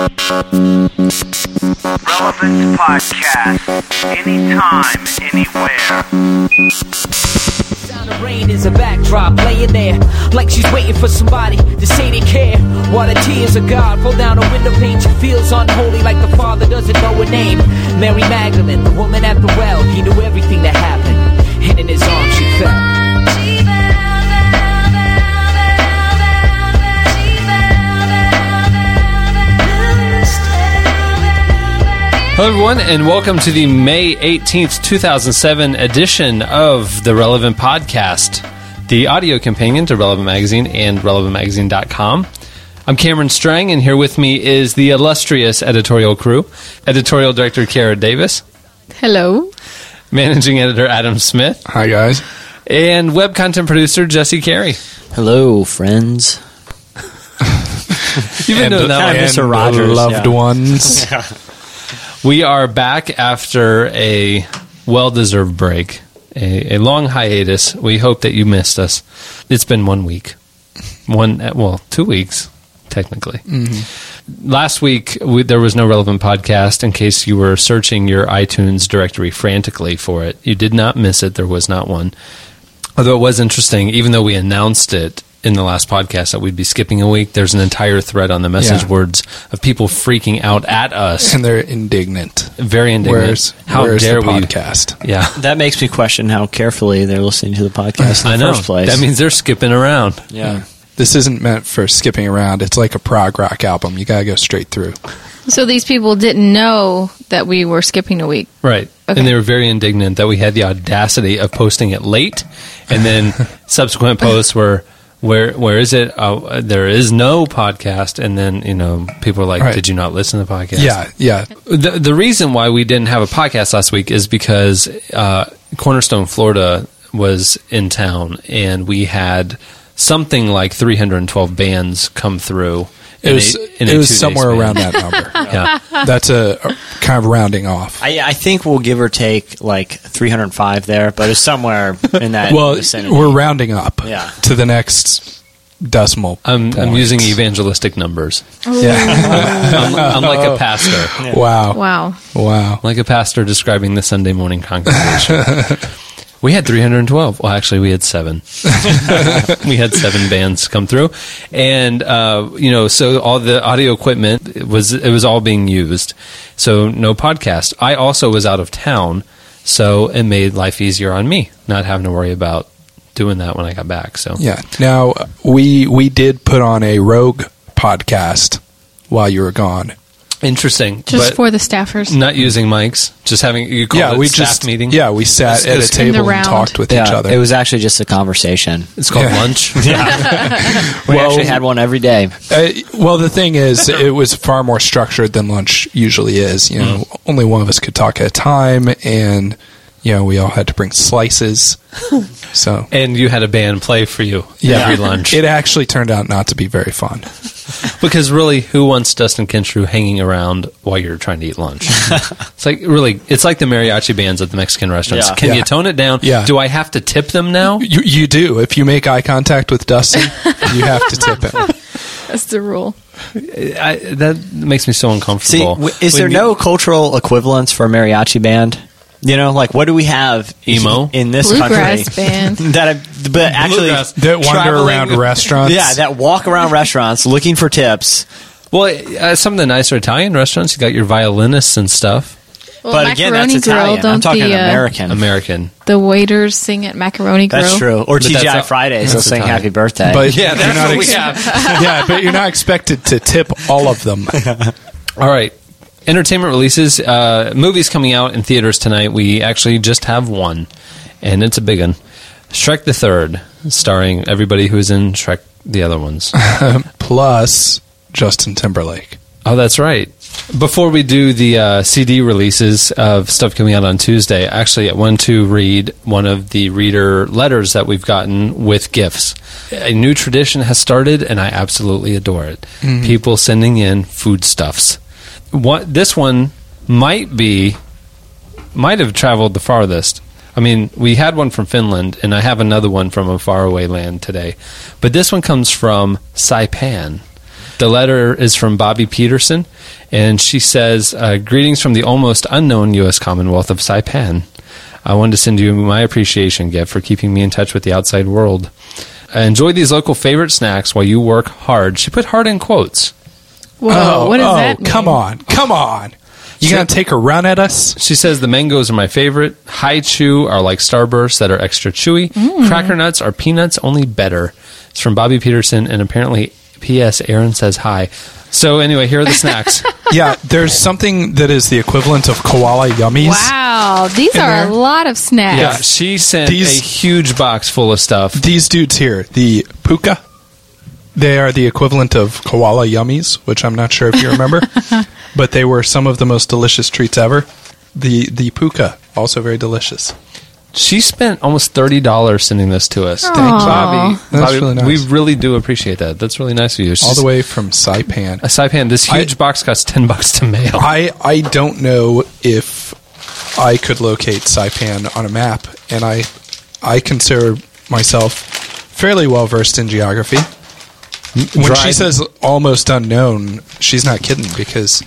Relevant Podcast. Anytime, anywhere. Sound of rain is a backdrop laying there, like she's waiting for somebody to say they care. While the tears of God fall down a window pane, she feels unholy, like the Father doesn't know her name. Mary Magdalene, the woman at the well, he knew everything that happened, and in his arms she fell. Hello everyone, and welcome to the May 18th, 2007 edition of the Relevant Podcast, the audio companion to Relevant Magazine and relevantmagazine.com. I'm Cameron Strang, and here with me is the illustrious editorial crew, editorial director Kara Davis. Hello. Managing editor Adam Smith. Hi guys. And web content producer Jesse Carey. Hello, friends. You've been doing that one. Mr. Rogers. Loved ones. Yeah. We are back after a well-deserved break, a long hiatus. We hope that you missed us. It's been 1 week. 2 weeks, technically. Mm-hmm. Last week, there was no Relevant Podcast in case you were searching your iTunes directory frantically for it. You did not miss it. There was not one. Although it was interesting, even though we announced it in the last podcast that we'd be skipping a week, there's an entire thread on the message boards of people freaking out at us. And they're indignant. Very indignant. Where's dare the podcast? We? Yeah. That makes me question how carefully they're listening to the podcast in the first place. That means they're skipping around. Yeah. This isn't meant for skipping around. It's like a prog rock album. You got to go straight through. So these people didn't know that we were skipping a week. Right. Okay. And they were very indignant that we had the audacity of posting it late. And then subsequent posts were... Where is it? There is no podcast, and then people are like, right. Did you not listen to the podcast? Yeah, yeah. The reason why we didn't have a podcast last week is because Cornerstone, Florida was in town, and we had something like 312 bands come through. It was somewhere around that number. Yeah, that's a kind of rounding off. I think we'll give or take like 305 there, but it's somewhere in that. Well, vicinity. We're rounding up to the next decimal. I'm using evangelistic numbers. Ooh. Yeah, I'm like a pastor. Yeah. Wow! Like a pastor describing the Sunday morning congregation. We had 312. Well, actually, we had 7. We had 7 bands come through. And, so all the audio equipment, it was all being used. So no podcast. I also was out of town, so it made life easier on me, not having to worry about doing that when I got back. So yeah. Now, we did put on a rogue podcast while you were gone. Interesting. Just for the staffers. Not using mics. Just having, you call it a staff meeting? Yeah, we sat at a table and talked with each other. It was actually just a conversation. It's called lunch. Yeah. We actually had one every day. The thing is, it was far more structured than lunch usually is. Only one of us could talk at a time, and... Yeah, we all had to bring slices. So, and you had a band play for you every lunch. It actually turned out not to be very fun. Because really, who wants Dustin Kentrew hanging around while you're trying to eat lunch? It's like, really, it's like the mariachi bands at the Mexican restaurants. Yeah. Can you tone it down? Yeah. Do I have to tip them now? You do. If you make eye contact with Dustin, you have to tip him. That's the rule. That makes me so uncomfortable. See, is there no cultural equivalence for a mariachi band? What do we have in this bluegrass country? Band. But actually, that wander around restaurants. Yeah, that walk around restaurants looking for tips. Well, some of the nicer Italian restaurants, you got your violinists and stuff. Well, but again, that's Italian. I'm talking American. American. The waiters sing at Macaroni Grill. That's true. Or TGI Fridays, they'll sing Happy Birthday. But that's what we have. Yeah, but you're not expected to tip all of them. All right. Entertainment releases, movies coming out in theaters tonight. We actually just have one, and it's a big one. Shrek the Third, starring everybody who is in Shrek the other ones. Plus Justin Timberlake. Oh, that's right. Before we do the CD releases of stuff coming out on Tuesday, actually, I want to read one of the reader letters that we've gotten with gifts. A new tradition has started, and I absolutely adore it. Mm-hmm. People sending in foodstuffs. What this one might have traveled the farthest. I mean, we had one from Finland, and I have another one from a faraway land today. But this one comes from Saipan. The letter is from Bobby Peterson, and she says, greetings from the almost unknown U.S. Commonwealth of Saipan. I wanted to send you my appreciation gift for keeping me in touch with the outside world. I enjoy these local favorite snacks while you work hard. She put hard in quotes. Whoa, what does that mean? Come on. You going to take a run at us? She says the mangoes are my favorite. Hi Chew are like Starbursts that are extra chewy. Cracker Nuts are peanuts, only better. It's from Bobby Peterson, and apparently, P.S. Aaron says hi. So anyway, here are the snacks. Yeah, there's something that is the equivalent of koala yummies. Wow, these are a lot of snacks. Yeah, she sent a huge box full of stuff. These dudes here, the puka, they are the equivalent of koala yummies, which I'm not sure if you remember, but they were some of the most delicious treats ever. The puka, also very delicious. She spent almost $30 sending this to us. Thank you, Bobby. That's really nice. We really do appreciate that. That's really nice of you. She's all the way from Saipan. Saipan. This huge box costs $10 to mail. I don't know if I could locate Saipan on a map, and I consider myself fairly well versed in geography. When she says almost unknown, she's not kidding, because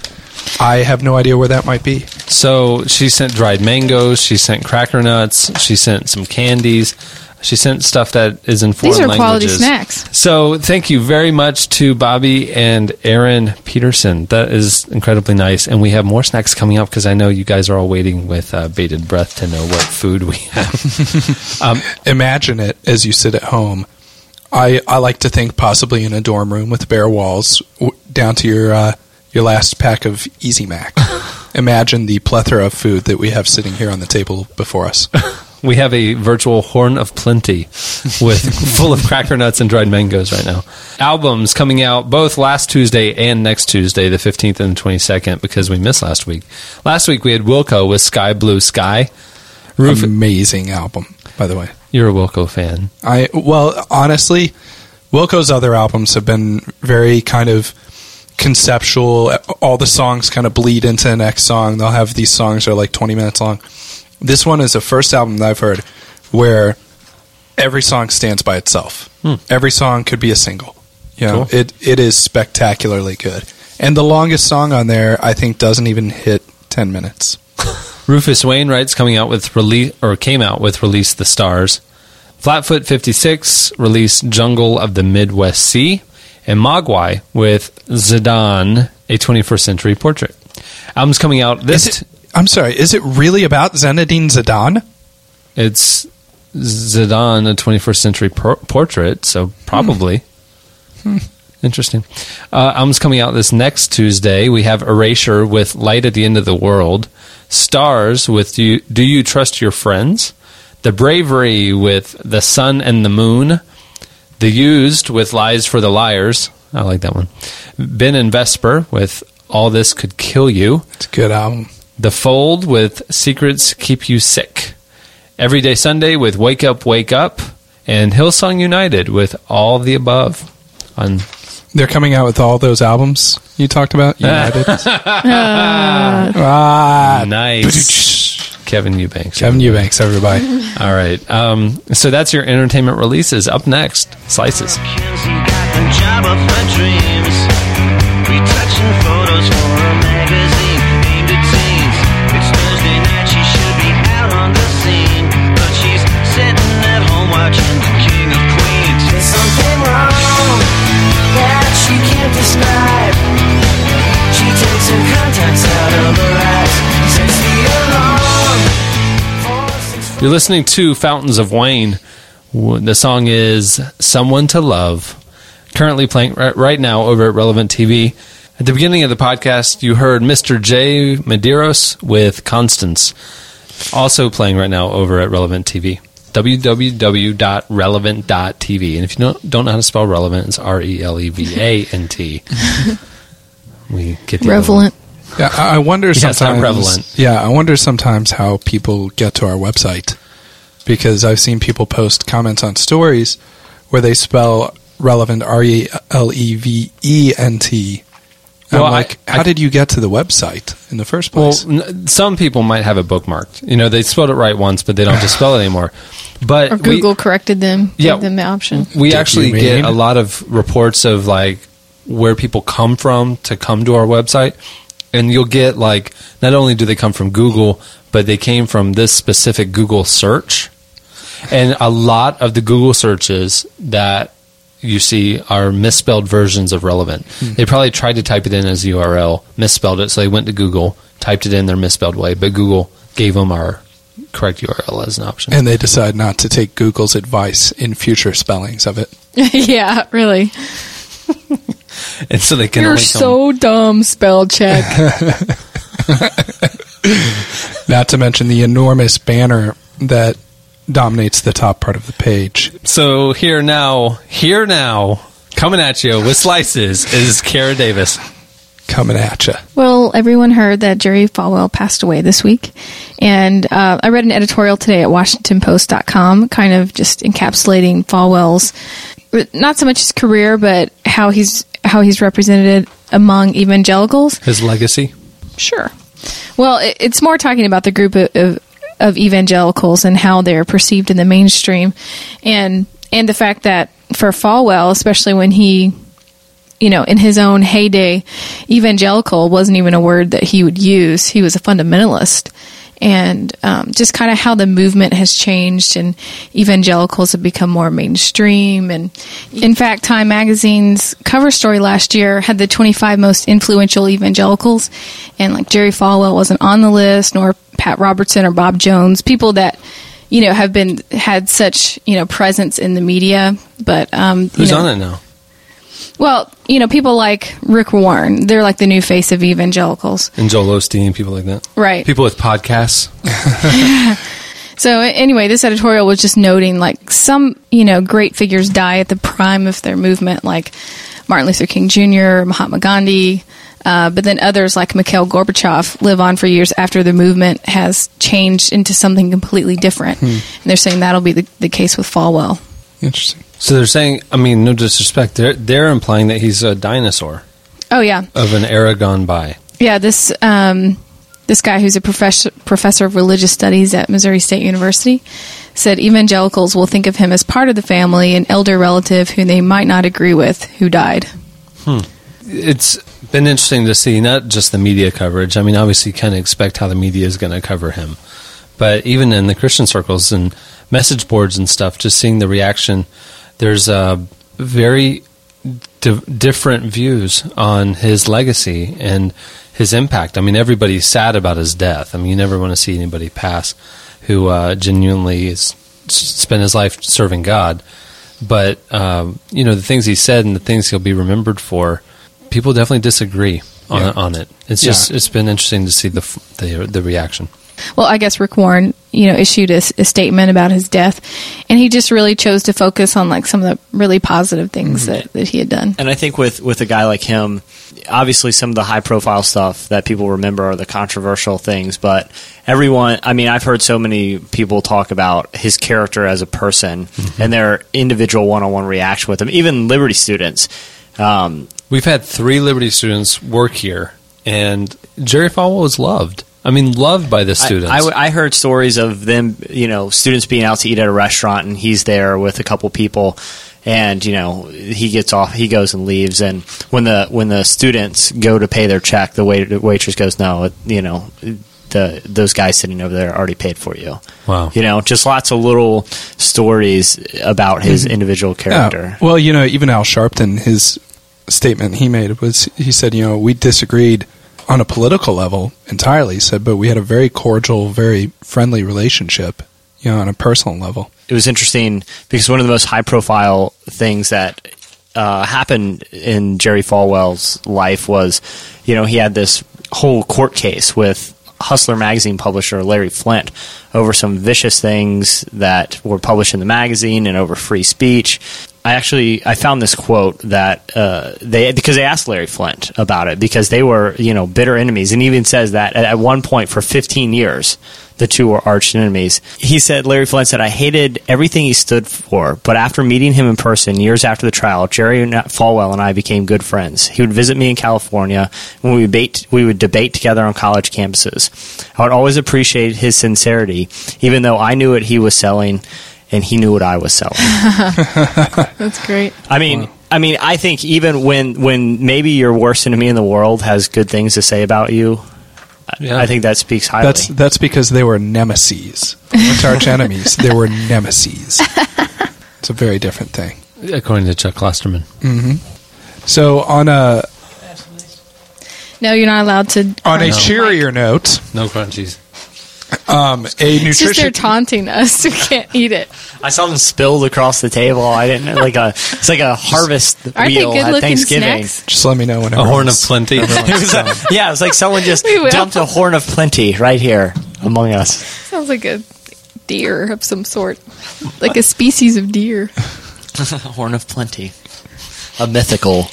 I have no idea where that might be. So she sent dried mangoes, she sent Cracker Nuts, she sent some candies, she sent stuff that is in foreign languages. These are quality snacks. So thank you very much to Bobby and Aaron Peterson. That is incredibly nice. And we have more snacks coming up, because I know you guys are all waiting with bated breath to know what food we have. Imagine it as you sit at home. I like to think possibly in a dorm room with bare walls, down to your last pack of Easy Mac. Imagine the plethora of food that we have sitting here on the table before us. We have a virtual horn of plenty with full of Cracker Nuts and dried mangoes right now. Albums coming out both last Tuesday and next Tuesday, the 15th and the 22nd, because we missed last week. Last week we had Wilco with Sky Blue Sky. Amazing album, by the way. You're a Wilco fan. Well, honestly, Wilco's other albums have been very kind of conceptual. All the songs kind of bleed into the next song. They'll have these songs that are like 20 minutes long. This one is the first album that I've heard where every song stands by itself. Every song could be a single. You know, cool. It is spectacularly good. And the longest song on there, I think, doesn't even hit 10 minutes. Rufus Wainwright's came out with Release the Stars. Flatfoot 56 released Jungle of the Midwest Sea, and Mogwai with Zidane, a 21st Century Portrait. Album's coming out this... I'm sorry, is it really about Zinedine Zidane? It's Zidane, a 21st Century Portrait, so probably. Interesting. Album's coming out this next Tuesday. We have Erasure with Light at the End of the World. Stars with Do You Trust Your Friends? The Bravery with The Sun and the Moon. The Used with Lies for the Liars. I like that one. Ben and Vesper with All This Could Kill You. It's a good album. The Fold with Secrets Keep You Sick. Everyday Sunday with Wake Up, Wake Up. And Hillsong United with All the Above. They're coming out with all those albums you talked about. United. Nice. Kevin Eubanks. Kevin Eubanks, everybody. All right. So that's your entertainment releases. Up next, Slices. Describe. She takes her contacts out of her eyes. Sets the alarm. 4, 6, 4. You're listening to Fountains of Wayne. The song is Someone to Love. Currently playing right now over at Relevant TV. At the beginning of the podcast, you heard Mr. J. Medeiros with Constance. Also playing right now over at Relevant TV. www.relevant.tv. And if you don't know how to spell relevant, it's R-E-L-E-V-A-N-T. We get the relevant. Yeah, I wonder sometimes. It's not relevant. Yeah, I wonder sometimes how people get to our website, because I've seen people post comments on stories where they spell relevant R-E-L-E-V-E-N-T. Well, how did you get to the website in the first place? Well, some people might have it bookmarked. You know, they spelled it right once, but they don't have to spell it anymore. But or Google corrected them, gave them the option. We actually get a lot of reports of, like, where people come from to come to our website, and you'll get, like, not only do they come from Google, but they came from this specific Google search. And a lot of the Google searches that you see are misspelled versions of relevant. Mm-hmm. They probably tried to type it in as URL, misspelled it, so they went to Google, typed it in their misspelled way, but Google gave them our correct URL as an option. And they decide not to take Google's advice in future spellings of it. Yeah, really. And so they can. You're so dumb, spell check. Not to mention the enormous banner that dominates the top part of the page. So here now, coming at you with slices is Kara Davis. Coming at you. Well, everyone heard that Jerry Falwell passed away this week, and I read an editorial today at WashingtonPost.com, kind of just encapsulating Falwell's, not so much his career, but how he's represented among evangelicals. His legacy. Sure. Well, it's more talking about the group of evangelicals and how they're perceived in the mainstream, and the fact that for Falwell, especially when he, you know, in his own heyday, evangelical wasn't even a word that he would use. He was a fundamentalist. And just kind of how the movement has changed and evangelicals have become more mainstream. And in fact, Time Magazine's cover story last year had the 25 most influential evangelicals. And like Jerry Falwell wasn't on the list, nor Pat Robertson or Bob Jones, people that, you know, have been, had such, you know, presence in the media. But who's on it now? Well, you know, people like Rick Warren, they're like the new face of evangelicals. And Joel Osteen, people like that. Right. People with podcasts. So anyway, this editorial was just noting like some, you know, great figures die at the prime of their movement, like Martin Luther King Jr., Mahatma Gandhi, but then others like Mikhail Gorbachev live on for years after the movement has changed into something completely different. Hmm. And they're saying that'll be the case with Falwell. Interesting. So they're saying, I mean, no disrespect, they're implying that he's a dinosaur. Oh, yeah. Of an era gone by. Yeah, this this guy who's a professor of religious studies at Missouri State University said evangelicals will think of him as part of the family, an elder relative who they might not agree with, who died. Hmm. It's been interesting to see, not just the media coverage. I mean, obviously you kind of expect how the media is going to cover him. But even in the Christian circles and message boards and stuff, just seeing the reaction, there's very different views on his legacy and his impact. I mean, everybody's sad about his death. I mean, you never want to see anybody pass who genuinely has spent his life serving God. But, you know, the things he said and the things he'll be remembered for, people definitely disagree on it. It's just, it's been interesting to see the reaction. Well, I guess Rick Warren, you know, issued a statement about his death, and he just really chose to focus on like some of the really positive things mm-hmm. that he had done. And I think with a guy like him, obviously some of the high-profile stuff that people remember are the controversial things, but everyone, I mean, I've heard so many people talk about his character as a person mm-hmm. and their individual one-on-one reaction with him, even Liberty students. We've had 3 Liberty students work here, and Jerry Falwell was loved. I mean, loved by the students. I heard stories of them, you know, students being out to eat at a restaurant, and he's there with a couple people, and you know, he gets off, he goes and leaves, and when the students go to pay their check, the waitress goes, "No, you know, those guys sitting over there already paid for you." Wow, you know, just lots of little stories about his individual character. Well, you know, even Al Sharpton, his statement he made was, he said, you know, we disagreed on a political level entirely, said, but we had a very cordial, very friendly relationship, you know, on a personal level. It was interesting because one of the most high-profile things that happened in Jerry Falwell's life was, you know, he had this whole court case with Hustler magazine publisher Larry Flint over some vicious things that were published in the magazine and over free speech. I found this quote that because they asked Larry Flint about it because they were, you know, bitter enemies, and he even says that at one point for 15 years the two were arch enemies. He said, Larry Flint said, "I hated everything he stood for, but after meeting him in person years after the trial, Jerry Falwell and I became good friends. He would visit me in California when we would debate together on college campuses. I would always appreciate his sincerity, even though I knew what he was selling and he knew what I was selling." That's great. I mean, wow. I mean, I think even when maybe your worst enemy in the world has good things to say about you, yeah. I think that speaks highly. That's because they were nemeses. It's arch enemies. They were nemeses. It's a very different thing. According to Chuck Klosterman. Mm-hmm. So on a... No, you're not allowed to... On a cheerier note... No crunchies. It's just they're taunting us. We can't eat it. I saw them spilled across the table. I didn't know. It's like a harvest wheel at Thanksgiving. Snacks? Just let me know when a horn of plenty. It was like someone just dumped a horn of plenty right here among us. Sounds like a deer of some sort, like a species of deer. Horn of plenty. A mythical.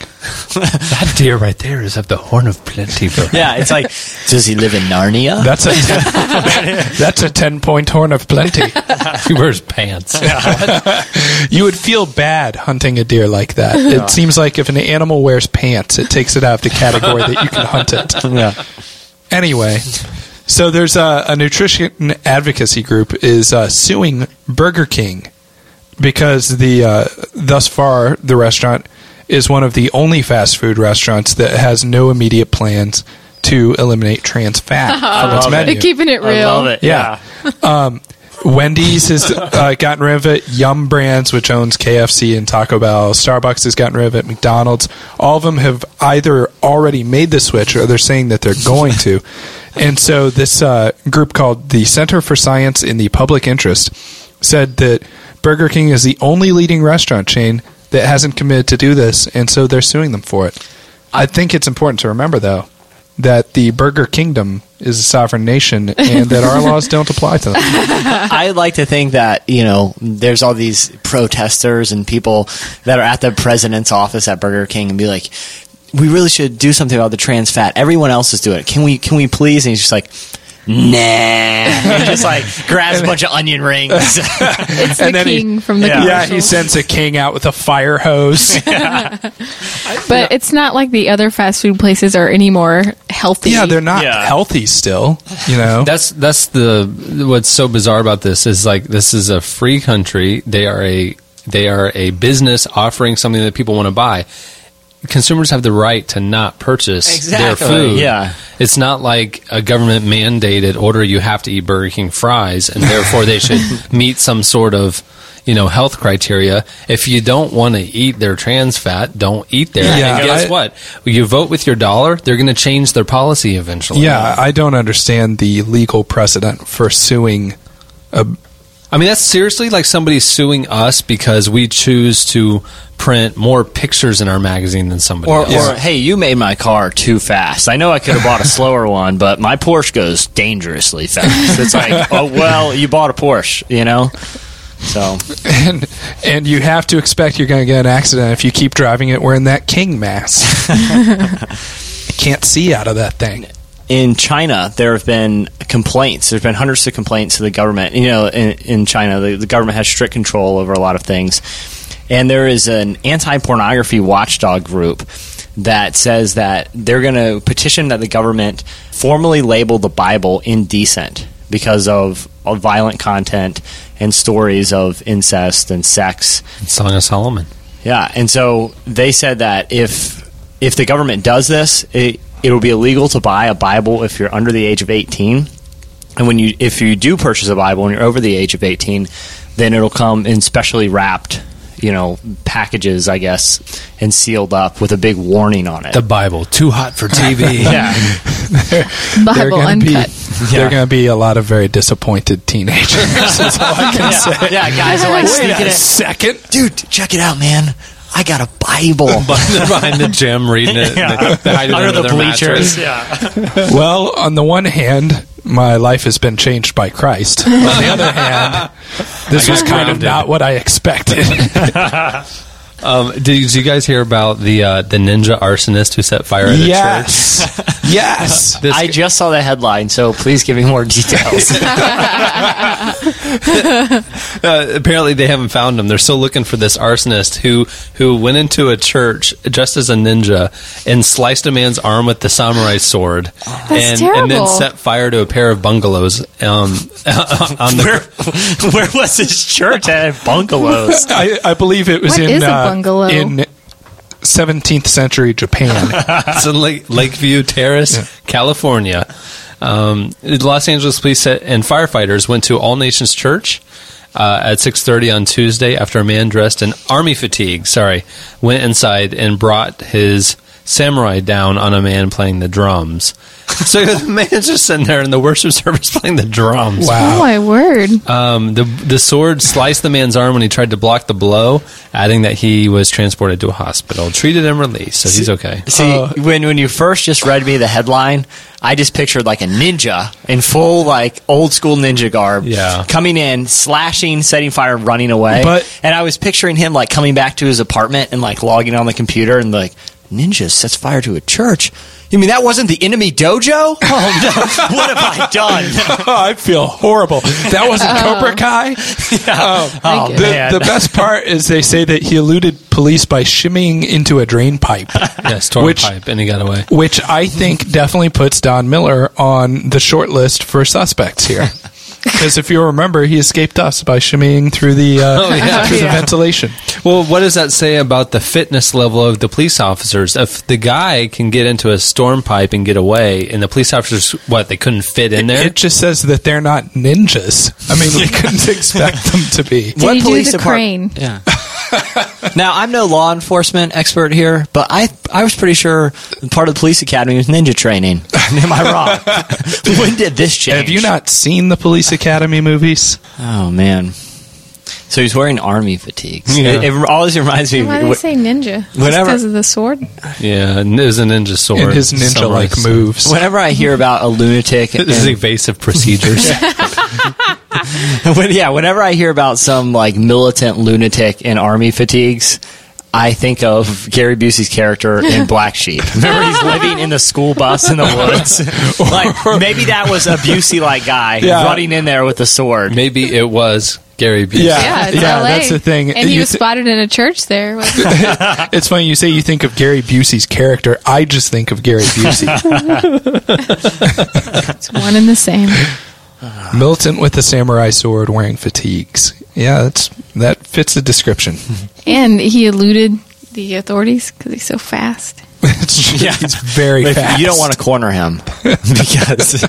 That deer right there is of the Horn of Plenty. Yeah, it's like, does he live in Narnia? That's a 10-point Horn of Plenty. He wears pants. Yeah. You would feel bad hunting a deer like that. Yeah. It seems like if an animal wears pants, it takes it out of the category that you can hunt it. Yeah. Anyway, so there's a nutrition advocacy group is suing Burger King because thus far the restaurant is one of the only fast food restaurants that has no immediate plans to eliminate trans fat from its menu. They're keeping it real. I love it. Yeah. Wendy's has gotten rid of it. Yum Brands, which owns KFC and Taco Bell. Starbucks has gotten rid of it. McDonald's. All of them have either already made the switch or they're saying that they're going to. And so this group called the Center for Science in the Public Interest said that Burger King is the only leading restaurant chain that hasn't committed to do this, and so they're suing them for it. I think it's important to remember, though, that the Burger Kingdom is a sovereign nation and that our laws don't apply to them. I like to think that, there's all these protesters and people that are at the president's office at Burger King and be like, we really should do something about the trans fat. Everyone else is doing it. Can we please? And he's just like... Nah. And just like grabs a bunch of onion rings. It's the king from the commercial. Yeah, he sends a king out with a fire hose. Yeah. But it's not like the other fast food places are any more healthy. Yeah, they're not healthy still. That's what's so bizarre about this is like this is a free country. They are a business offering something that people want to buy. Consumers have the right to not purchase their food. Yeah. It's not like a government mandated order you have to eat Burger King fries and therefore they should meet some sort of health criteria. If you don't want to eat their trans fat, don't eat there. Yeah. And guess what? You vote with your dollar, they're going to change their policy eventually. Yeah, I don't understand the legal precedent for suing that's seriously like somebody suing us because we choose to print more pictures in our magazine than somebody else. Or, hey, you made my car too fast. I know I could have bought a slower one, but my Porsche goes dangerously fast. It's like, oh, well, you bought a Porsche, So and you have to expect you're going to get an accident if you keep driving it wearing that king mask. I can't see out of that thing. In China, there have been complaints. There's been hundreds of complaints to the government. In China, the government has strict control over a lot of things. And there is an anti-pornography watchdog group that says that they're going to petition that the government formally label the Bible indecent because of violent content and stories of incest and sex. And Song of Solomon. Yeah, and so they said that if the government does this, it will be illegal to buy a Bible if you're under the age of 18. And if you do purchase a Bible and you're over the age of 18, then it'll come in specially wrapped, packages, I guess, and sealed up with a big warning on it. The Bible, too hot for TV. Yeah. Bible uncut. There are going to be a lot of very disappointed teenagers, is all I can say. Yeah, guys are like, wait a second. Dude, check it out, man. I got a Bible. Behind the gym, reading it. Yeah. Under the bleachers. Yeah. Well, on the one hand, my life has been changed by Christ. On the other hand, this was kind of not what I expected. Did you guys hear about the ninja arsonist who set fire at a church? Yes. I just saw the headline, so please give me more details. Apparently, they haven't found him. They're still looking for this arsonist who went into a church just as a ninja and sliced a man's arm with the samurai sword. That's terrible. And then set fire to a pair of bungalows. Where was this church at? Bungalows? I believe it was in... Bungalow in 17th century Japan. It's in Lakeview Terrace, California. The Los Angeles police and firefighters went to All Nations Church at 6:30 on Tuesday after a man dressed in army fatigue went inside and brought his samurai down on a man playing the drums. So the man's just sitting there in the worship service playing the drums. Wow. Oh, my word. The sword sliced the man's arm when he tried to block the blow, adding that he was transported to a hospital, treated and released, so he's okay. See, when you first just read me the headline, I just pictured like a ninja in full like old school ninja garb coming in, slashing, setting fire, running away. And I was picturing him like coming back to his apartment and like logging on the computer and like, ninja sets fire to a church. You mean that wasn't the enemy dojo? Oh, no. What have I done? Oh, I feel horrible. That wasn't Cobra Kai? Yeah. The best part is they say that he eluded police by shimmying into a drain pipe. Yes, torn pipe, and he got away. Which I think definitely puts Don Miller on the short list for suspects here. Because if you remember, he escaped us by shimmying through the ventilation. Well, what does that say about the fitness level of the police officers? If the guy can get into a storm pipe and get away, and the police officers, they couldn't fit in there? It just says that they're not ninjas. I mean, we couldn't expect them to be. Did you do the crane? Yeah. Now, I'm no law enforcement expert here, but I was pretty sure part of the police academy was ninja training. Am I wrong? When did this change? Have you not seen the police academy movies? Oh, man. So he's wearing army fatigues. Yeah. It always reminds me. Why did I say ninja? Because of the sword? Yeah, it was a ninja sword. And his ninja-like moves. Whenever I hear about a lunatic. His evasive procedures. Whenever I hear about some like militant lunatic in army fatigues, I think of Gary Busey's character in Black Sheep. Remember, he's living in the school bus in the woods. Maybe that was a Busey-like guy running in there with a sword. Maybe it was Gary Busey. Yeah, that's the thing. And he was spotted in a church there. It's funny you say you think of Gary Busey's character. I just think of Gary Busey. It's one and the same. Militant with a samurai sword, wearing fatigues. Yeah, that fits the description. And he eluded the authorities because he's so fast. He's very fast. You don't want to corner him because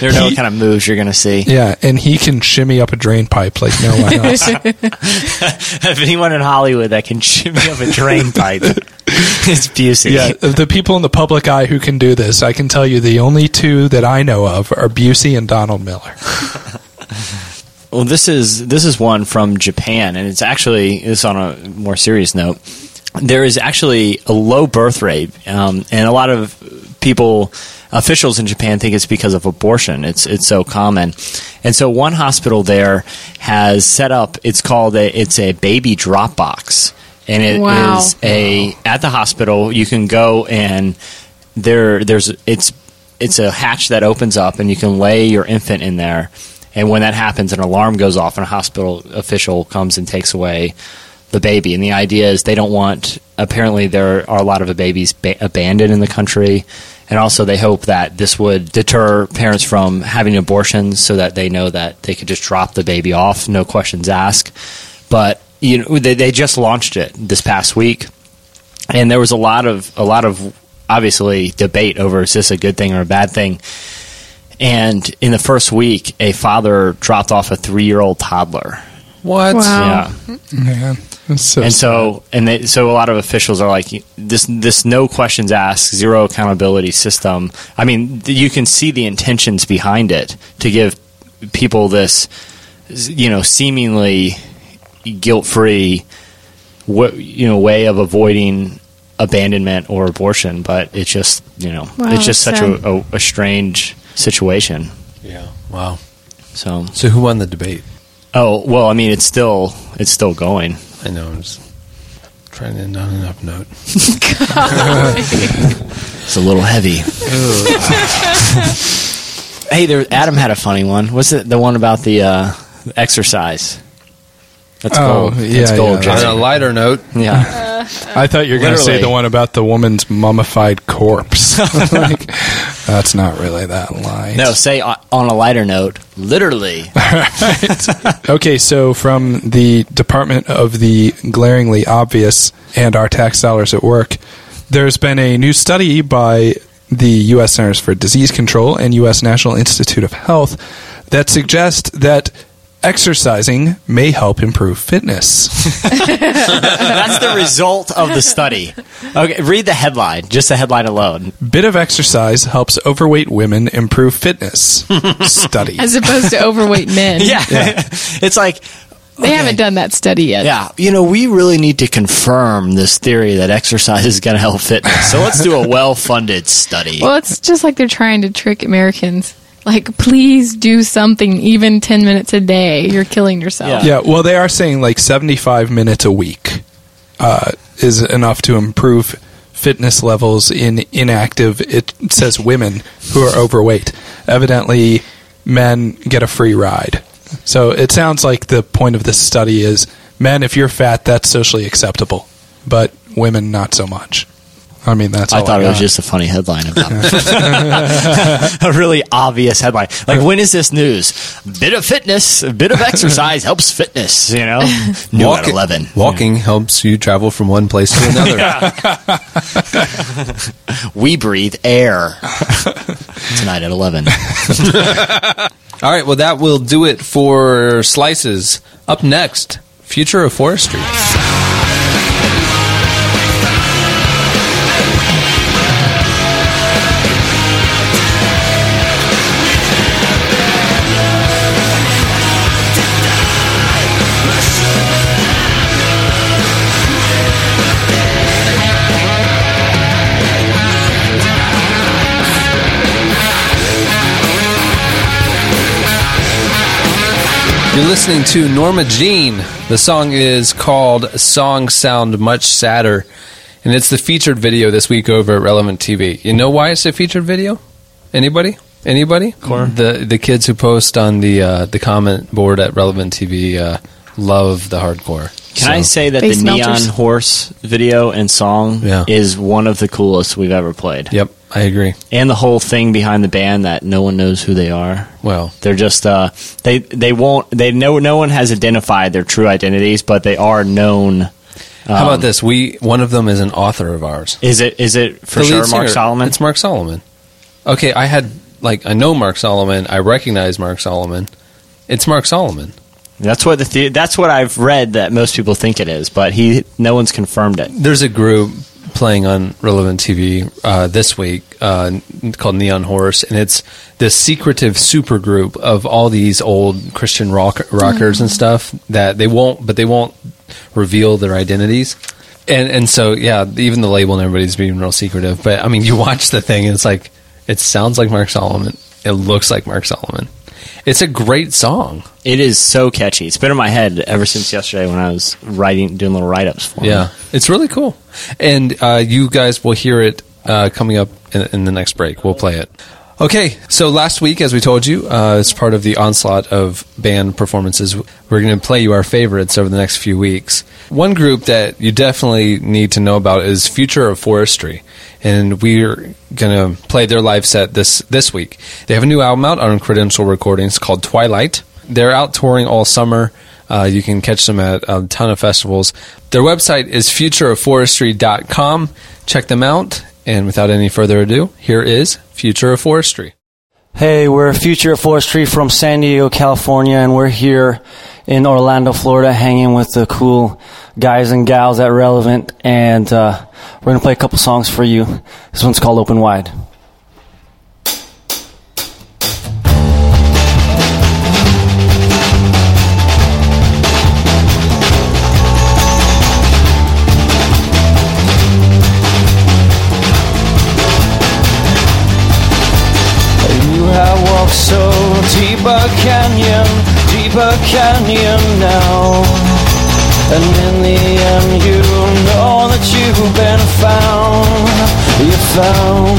there are no kind of moves you're going to see. Yeah, and he can shimmy up a drain pipe like no one else. If anyone in Hollywood that can shimmy up a drain pipe, it's Busey. Yeah, the people in the public eye who can do this, I can tell you the only two that I know of are Busey and Donald Miller. Well, this is one from Japan, and it's on a more serious note. There is actually a low birth rate, and a lot of officials in Japan think it's because of abortion. It's so common. And so one hospital there has set up, it's a baby drop box. And it is at the hospital, you can go and it's a hatch that opens up and you can lay your infant in there. And when that happens, an alarm goes off and a hospital official comes and takes away the baby. And the idea is they don't want – apparently there are a lot of babies abandoned in the country. And also they hope that this would deter parents from having abortions so that they know that they could just drop the baby off, no questions asked. But you know, they just launched it this past week. And there was a lot of obviously debate over is this a good thing or a bad thing. And in the first week, a father dropped off a 3-year-old toddler. What? Wow. Yeah. Man, that's so so a lot of officials are like, this no questions asked, zero accountability system. I mean, you can see the intentions behind it to give people this, seemingly guilt-free, way of avoiding abandonment or abortion. But it's just, it's just such a strange situation. Yeah. Wow. So who won the debate? Oh, well, I mean, it's still going. I know. I'm just trying to end on an up note. It's a little heavy. Hey, Adam had a funny one. Was it the one about the exercise? That's gold. Yeah. On a lighter note. Yeah. I thought you were going to say the one about the woman's mummified corpse. That's not really that light. No, say on a lighter note, literally. All right. Okay, so from the Department of the Glaringly Obvious and Our Tax Dollars at Work, there's been a new study by the U.S. Centers for Disease Control and U.S. National Institute of Health that suggests that exercising may help improve fitness. That's the result of the study. Okay, read the headline, just the headline alone. Bit of exercise helps overweight women improve fitness. Study. As opposed to overweight men. Yeah. It's like... They haven't done that study yet. Yeah. You know, we really need to confirm this theory that exercise is going to help fitness. So let's do a well-funded study. Well, it's just like they're trying to trick Americans. Like, please do something, even 10 minutes a day. You're killing yourself. Yeah. Well, they are saying like 75 minutes a week is enough to improve fitness levels in inactive, it says, women who are overweight. Evidently, men get a free ride. So it sounds like the point of this study is, men, if you're fat, that's socially acceptable, but women, not so much. I mean, that's all I thought. It was just a funny headline about it. A really obvious headline. Like, when is this news? Bit of fitness, a bit of exercise helps fitness, you know? New at 11. Walking helps you travel from one place to another. We breathe air. Tonight at 11. All right, well, that will do it for Slices. Up next, Future of Forestry. You're listening to Norma Jean. The song is called Songs Sound Much Sadder, and it's the featured video this week over at Relevant TV. You know why it's a featured video? Anybody? The kids who post on the comment board at Relevant TV love the hardcore. I say that the Neon Horse video and song is one of the coolest we've ever played. Yep, I agree. And the whole thing behind the band that no one knows who they are. Well, they're just no one has identified their true identities, but they are known. How about this? One of them is an author of ours. Is it for sure Mark Solomon? It's Mark Solomon. Okay, I know Mark Solomon. I recognize Mark Solomon. It's Mark Solomon. That's what that's what I've read that most people think it is, but no one's confirmed it. There's a group playing on Relevant TV this week called Neon Horse, and it's this secretive supergroup of all these old Christian rockers and stuff that they won't reveal their identities, and so even the label and everybody's being real secretive. But I mean, you watch the thing and it's like, it sounds like Mark Solomon, it looks like Mark Solomon. It's a great song. It is so catchy. It's been in my head ever since yesterday when I was doing little write-ups for it. Yeah, it's really cool. And you guys will hear it coming up in the next break. We'll play it. Okay, so last week, as we told you, as part of the onslaught of band performances, we're going to play you our favorites over the next few weeks. One group that you definitely need to know about is Future of Forestry, and we're going to play their live set this week. They have a new album out on Credential Recordings called Twilight. They're out touring all summer. You can catch them at a ton of festivals. Their website is futureofforestry.com. Check them out. And without any further ado, here is Future of Forestry. Hey, we're Future of Forestry from San Diego, California, and we're here in Orlando, Florida, hanging with the cool guys and gals at Relevant, and we're going to play a couple songs for you. This one's called Open Wide. So deeper canyon now. And in the end you know that you've been found. You found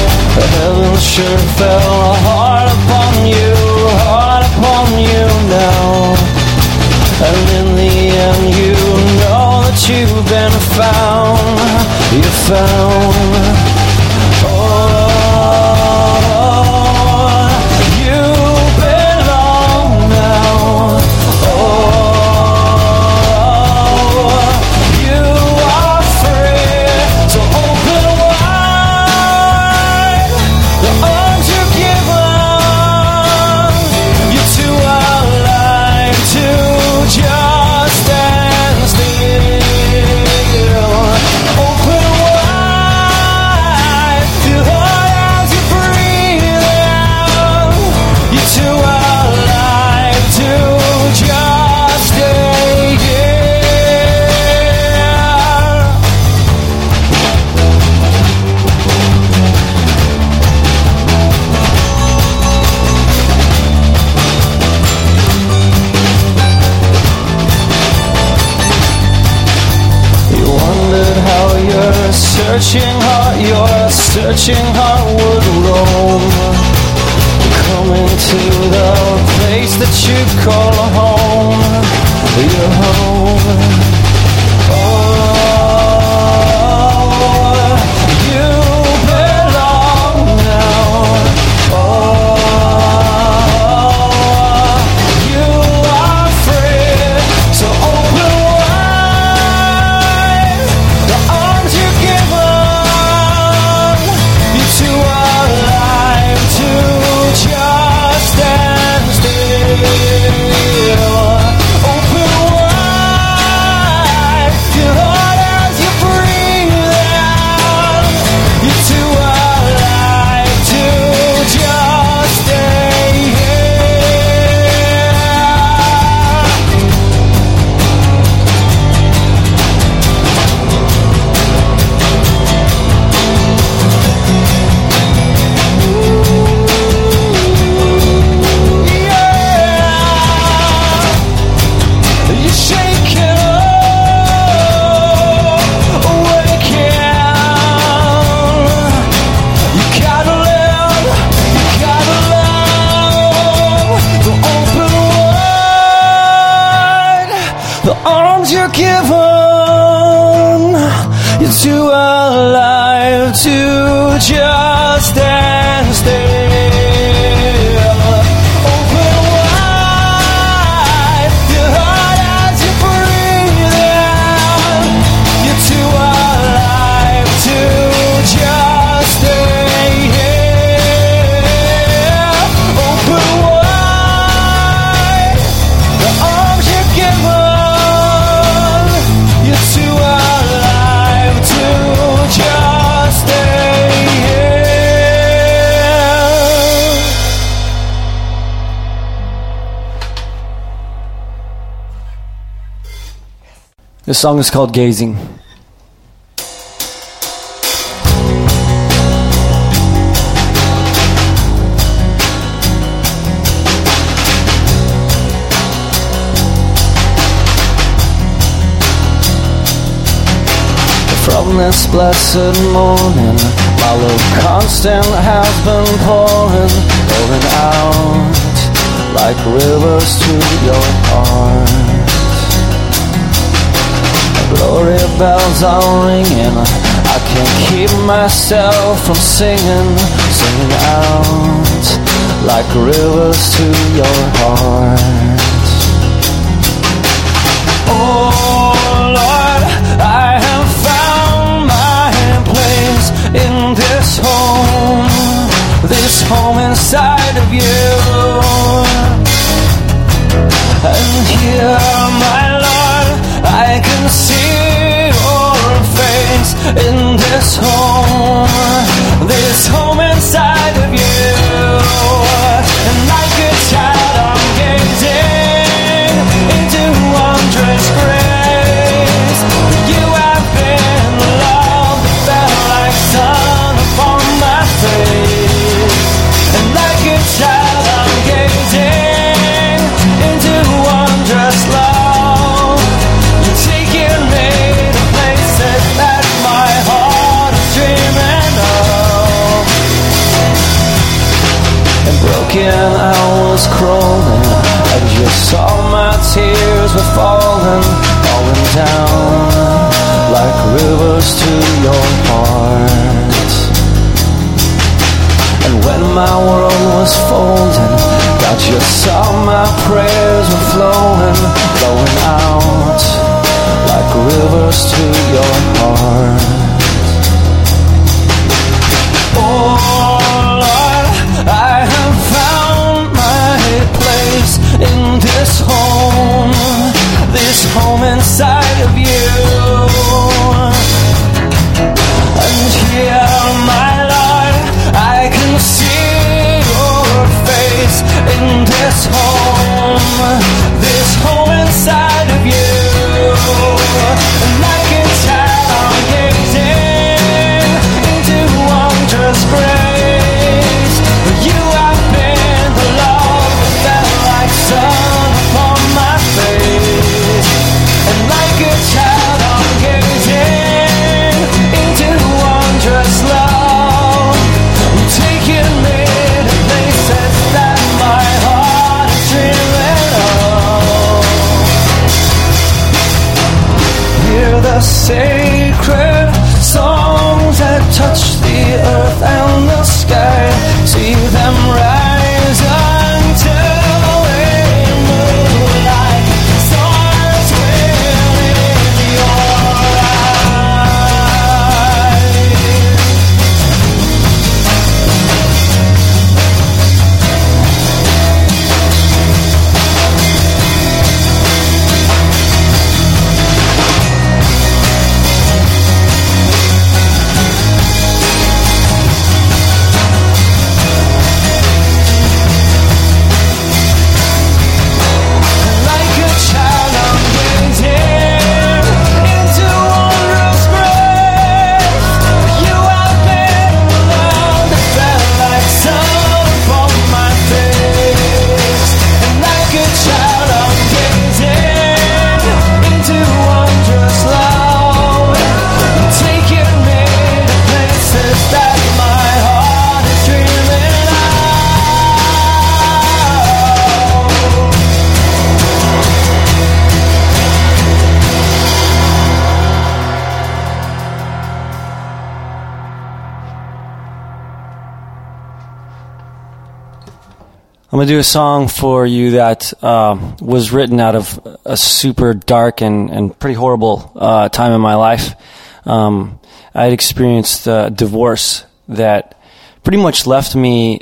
heaven sure fell hard upon you now. And in the end you know that you've been found. You found. Oh, searching heart, your searching heart would roam, coming to the place that you call home, your home. Oh, you belong now. Oh, you are free, so open wide the arms you give up. You two are alive to just stand still. The song is called Gazing. From this blessed morning, my love constant has been pouring out like rivers to your heart. Glory bells are ringing, I can't keep myself from singing out like rivers to your heart. Oh Lord, I have found my place in this home inside of you, and here, my Lord, I can see in this home inside of you. And like a child I'm gazing into wondrous grace. You have been the love that fell like sun upon my face. And like a child I'm gazing into wondrous love. You've taken me to places that my heart is dreaming of. And broken I was crawling, and you saw my tears were falling down like rivers to your heart. And when my world was folding, God, you saw my prayers were flowing out like rivers to your heart. Oh Lord, I have found my place in this home inside of you. And here, my Lord, I can see your face in this home inside of you. Like a child, I'm gazing. that touch the earth and the sky. See them rise until they move like stars within your eyes. I'm going to do a song for you that was written out of a super dark and pretty horrible time in my life. I had experienced a divorce that pretty much left me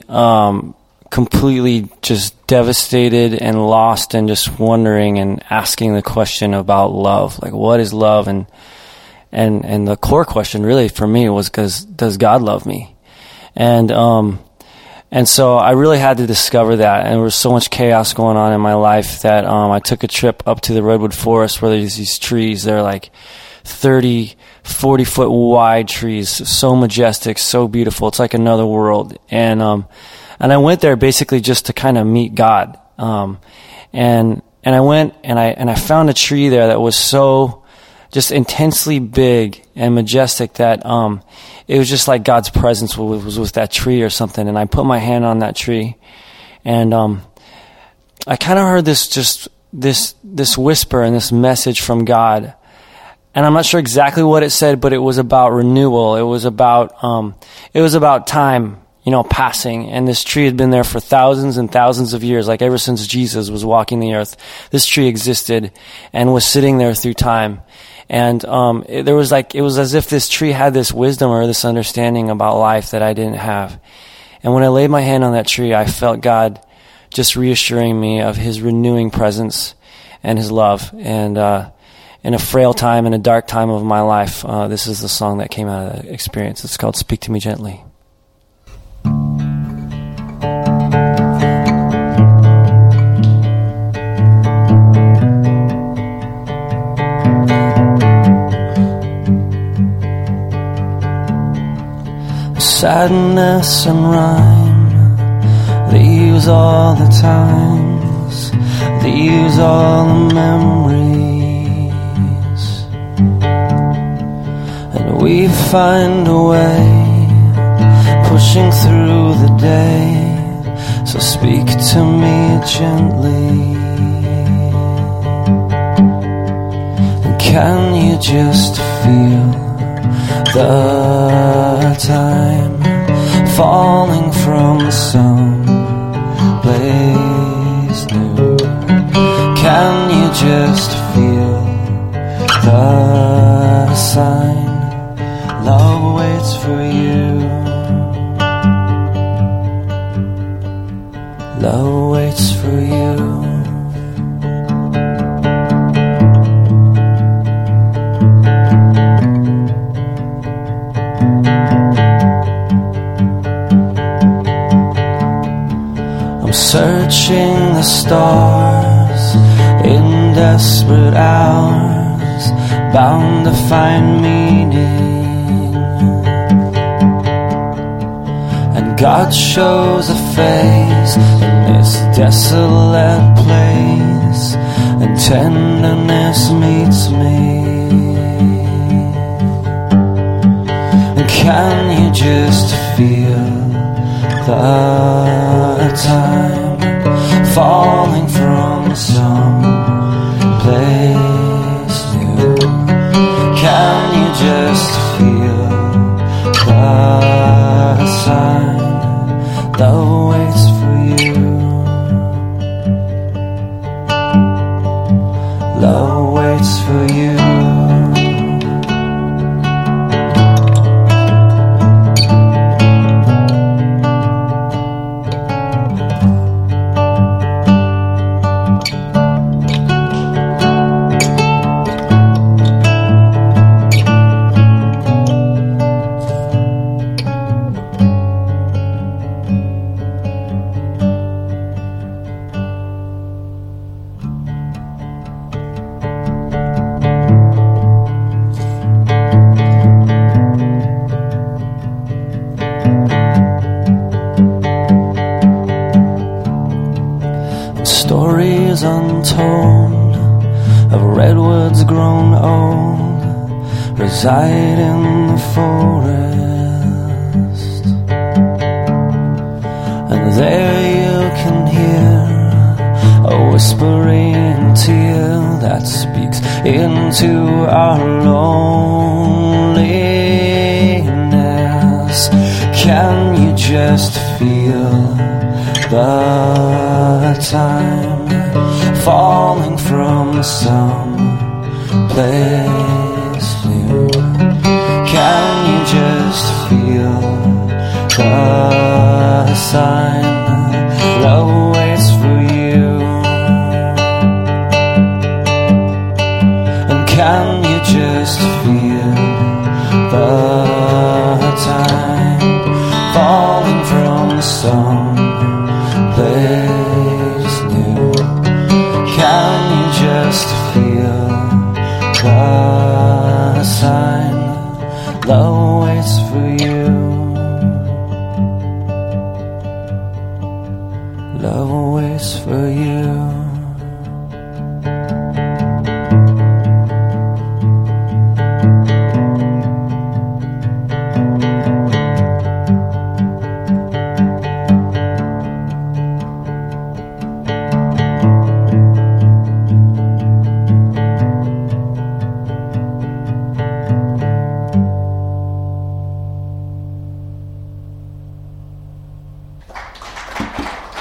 completely just devastated and lost and just wondering and asking the question about love. Like, what is love? And the core question really for me was, does God love me? And so I really had to discover that, and there was so much chaos going on in my life that I took a trip up to the Redwood Forest where there's these trees. They're like 30, 40-foot wide trees, so majestic, so beautiful. It's like another world. And I went there basically just to kind of meet God. And I went and I found a tree there that was so just intensely big and majestic that it was just like God's presence was with that tree or something. And I put my hand on that tree, and I kind of heard this whisper and this message from God. And I'm not sure exactly what it said, but it was about renewal. It was about time, passing. And this tree had been there for thousands and thousands of years, like ever since Jesus was walking the earth. This tree existed and was sitting there through time. And it was as if this tree had this wisdom or this understanding about life that I didn't have. And when I laid my hand on that tree, I felt God just reassuring me of his renewing presence and his love. And in a frail time, in a dark time of my life, this is the song that came out of that experience. It's called Speak to Me Gently. Sadness and rhyme, these are the times, these are the memories, and we find a way, pushing through the day, so speak to me gently, and can you just feel the time falling from some place new? Can you just feel the sign? Love waits for you. Love waits for you. Searching the stars in desperate hours, bound to find meaning. And God shows a face in this desolate place, and tenderness meets me. And can you just feel the time falling from some place new? Can you just feel lies untold of redwoods grown old reside in the forest, and there you can hear a whispering tear that speaks into our loneliness. Can you just feel the time falling from some place new? Can you just feel the sign that waits for you? And can you just feel the time falling from some place new? Can you just feel the sign that waits for you? Love waits for you.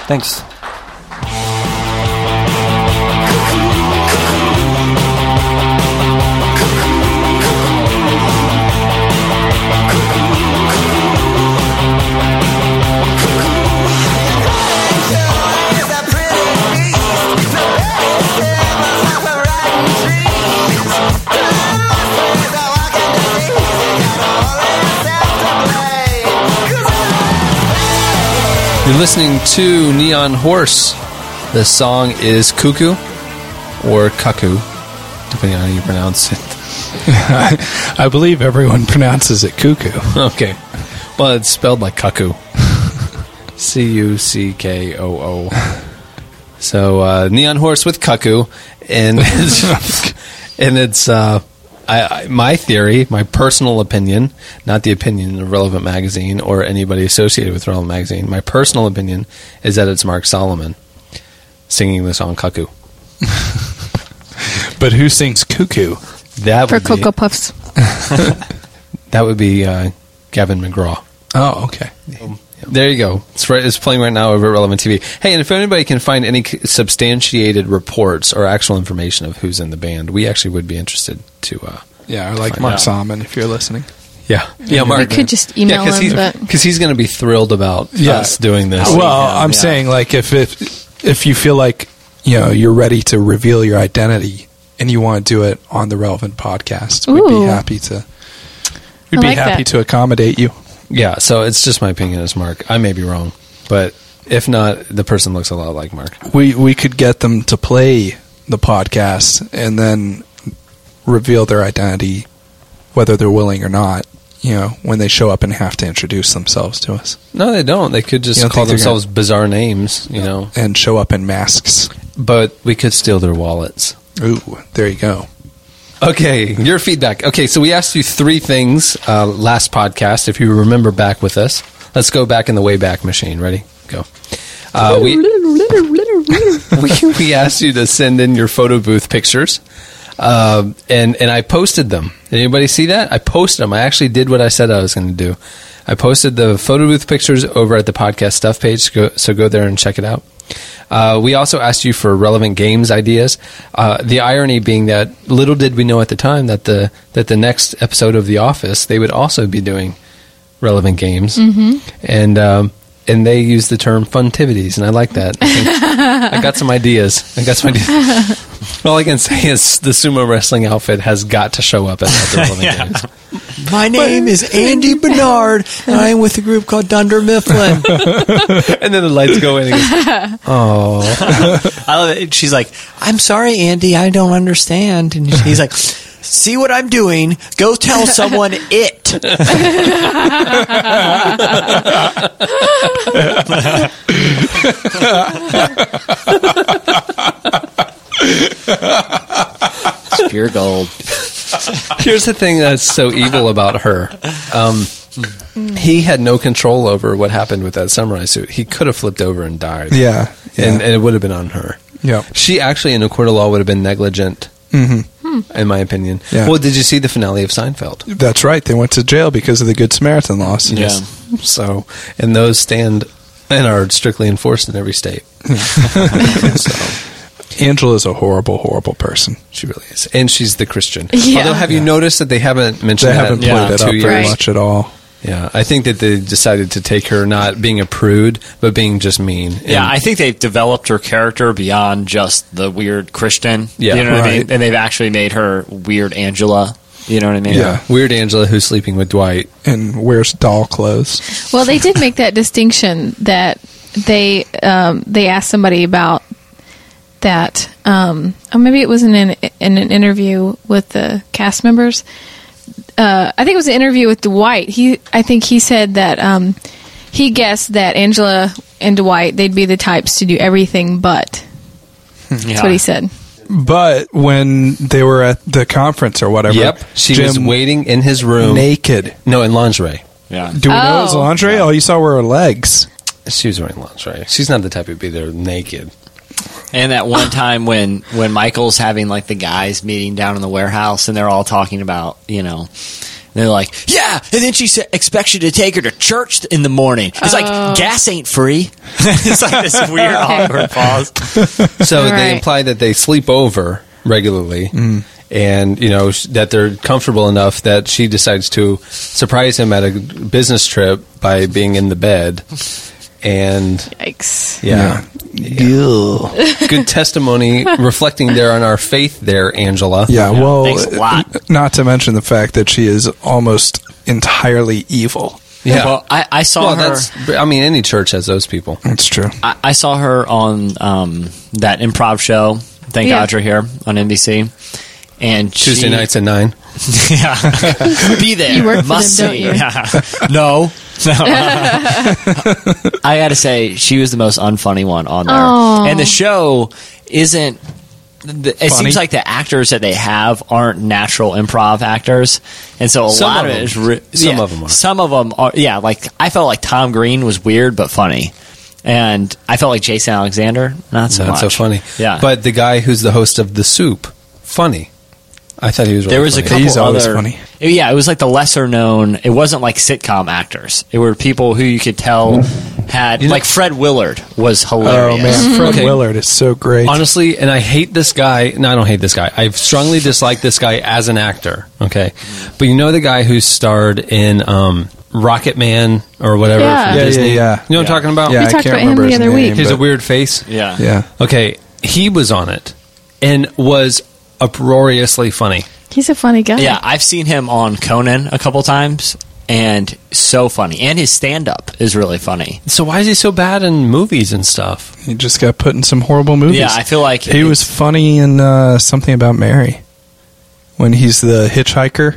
Thanks. You're listening to Neon Horse. The song is Cuckoo, or Cuckoo, depending on how you pronounce it. I believe everyone pronounces it Cuckoo. Okay. Well, it's spelled like Cuckoo. Cuckoo. So, Neon Horse with Cuckoo. And my theory, my personal opinion, not the opinion of Relevant Magazine or anybody associated with Relevant Magazine, my personal opinion is that it's Mark Solomon singing the song Cuckoo. But who sings Cuckoo? That would be, for Cocoa Puffs. That would be Gavin McGraw. Oh, okay. There you go. It's playing right now over at Relevant TV. Hey, and if anybody can find any substantiated reports or actual information of who's in the band, we actually would be interested to. Yeah, I like Mark Solomon if you're listening. Yeah, Mark. You could just email him that because he's going to be thrilled about us doing this. Well, I'm saying like if you feel like you're ready to reveal your identity and you want to do it on the Relevant podcast, we'd be happy to. We'd be happy to accommodate you. Yeah, so it's just my opinion as Mark. I may be wrong, but if not, the person looks a lot like Mark. We could get them to play the podcast and then reveal their identity, whether they're willing or not, when they show up and have to introduce themselves to us. No, they don't. They could just call themselves bizarre names, And show up in masks. But we could steal their wallets. Ooh, there you go. Okay, your feedback. Okay, so we asked you three things last podcast, if you remember back with us. Let's go back in the Wayback Machine. Ready? Go. We asked you to send in your photo booth pictures, and I posted them. Did anybody see that? I posted them. I actually did what I said I was going to do. I posted the photo booth pictures over at the podcast stuff page, so go there and check it out. We also asked you for relevant games ideas. The irony being that little did we know at the time that the next episode of The Office, they would also be doing relevant games. Mm-hmm. And they used the term funtivities, and I like that. I got some ideas. All I can say is the sumo wrestling outfit has got to show up at the relevant games. My name is Andy Bernard, and I'm with a group called Dunder Mifflin. And then the lights go in and he goes, oh. I love it. She's like, I'm sorry, Andy, I don't understand. And he's like, see what I'm doing, go tell someone it. It's pure gold. Here's the thing that's so evil about her. He had no control over what happened with that samurai suit. He could have flipped over and died. Yeah. And it would have been on her. Yeah. She actually, in a court of law, would have been negligent. Mm-hmm. In my opinion. Yeah. Well, did you see the finale of Seinfeld? That's right. They went to jail because of the Good Samaritan laws. Yeah. So, and those stand and are strictly enforced in every state. So. Angela's a horrible, horrible person. She really is. And she's the Christian. Yeah. Although, have you noticed that they haven't mentioned that? They haven't played it up very much at all. Yeah, I think that they decided to take her not being a prude, but being just mean. Yeah, I think they've developed her character beyond just the weird Christian. Yeah, you know what I mean? And they've actually made her weird Angela. You know what I mean? Yeah. Weird Angela who's sleeping with Dwight. And wears doll clothes. Well, they did make that distinction that they asked somebody about that. Or maybe it was in an interview with the cast members. I think it was an interview with Dwight. I think he said that he guessed that Angela and Dwight, they'd be the types to do everything but. That's what he said. But when they were at the conference or whatever, she was waiting in his room. Naked. No, in lingerie. Yeah. Do we know it was lingerie? Yeah. All you saw were her legs. She was wearing lingerie. She's not the type who'd be there naked. And that one time when Michael's having like the guys meeting down in the warehouse and they're all talking about, you know, they're like, yeah, and then she expects you to take her to church in the morning. It's like, gas ain't free. It's like this weird awkward pause. So they imply that they sleep over regularly and, you know, that they're comfortable enough that she decides to surprise him at a business trip by being in the bed. And yikes. Yeah. Good testimony reflecting there on our faith there, Angela. Yeah, well, thanks a lot. Not to mention the fact that she is almost entirely evil. Yeah. Well, I saw her. Any church has those people. That's true. I saw her on that improv show, Thank God You're Here, on NBC. And Tuesday nights at 9. Yeah. Be there. You work for them, don't you? Yeah. No. I gotta say, she was the most unfunny one on there. Aww. And the show isn't... It seems like the actors that they have aren't natural improv actors, and so a lot of it is. Some of them are. Some of them are, yeah. Like, I felt like Tom Green was weird but funny. And I felt like Jason Alexander, not so much. Not so funny. Yeah. But the guy who's the host of The Soup, funny. I thought he was really there was funny. A couple He's always other, funny. Yeah, it was like the lesser known. It wasn't like sitcom actors. It were people who you could tell had like Fred Willard was hilarious. Oh man, Fred Willard is so great. Honestly, and I hate this guy. No, I don't hate this guy. I strongly dislike this guy as an actor. Okay, but you know the guy who starred in Rocket Man or whatever from Disney. Yeah. You know what I'm talking about? Yeah, I can't remember his name. He's a weird face. Yeah. Okay, he was on it and was uproariously funny. He's a funny guy. Yeah, I've seen him on Conan a couple times, and so funny. And his stand-up is really funny. So why is he so bad in movies and stuff? He just got put in some horrible movies. Yeah, I feel like... He was funny in Something About Mary, when he's the hitchhiker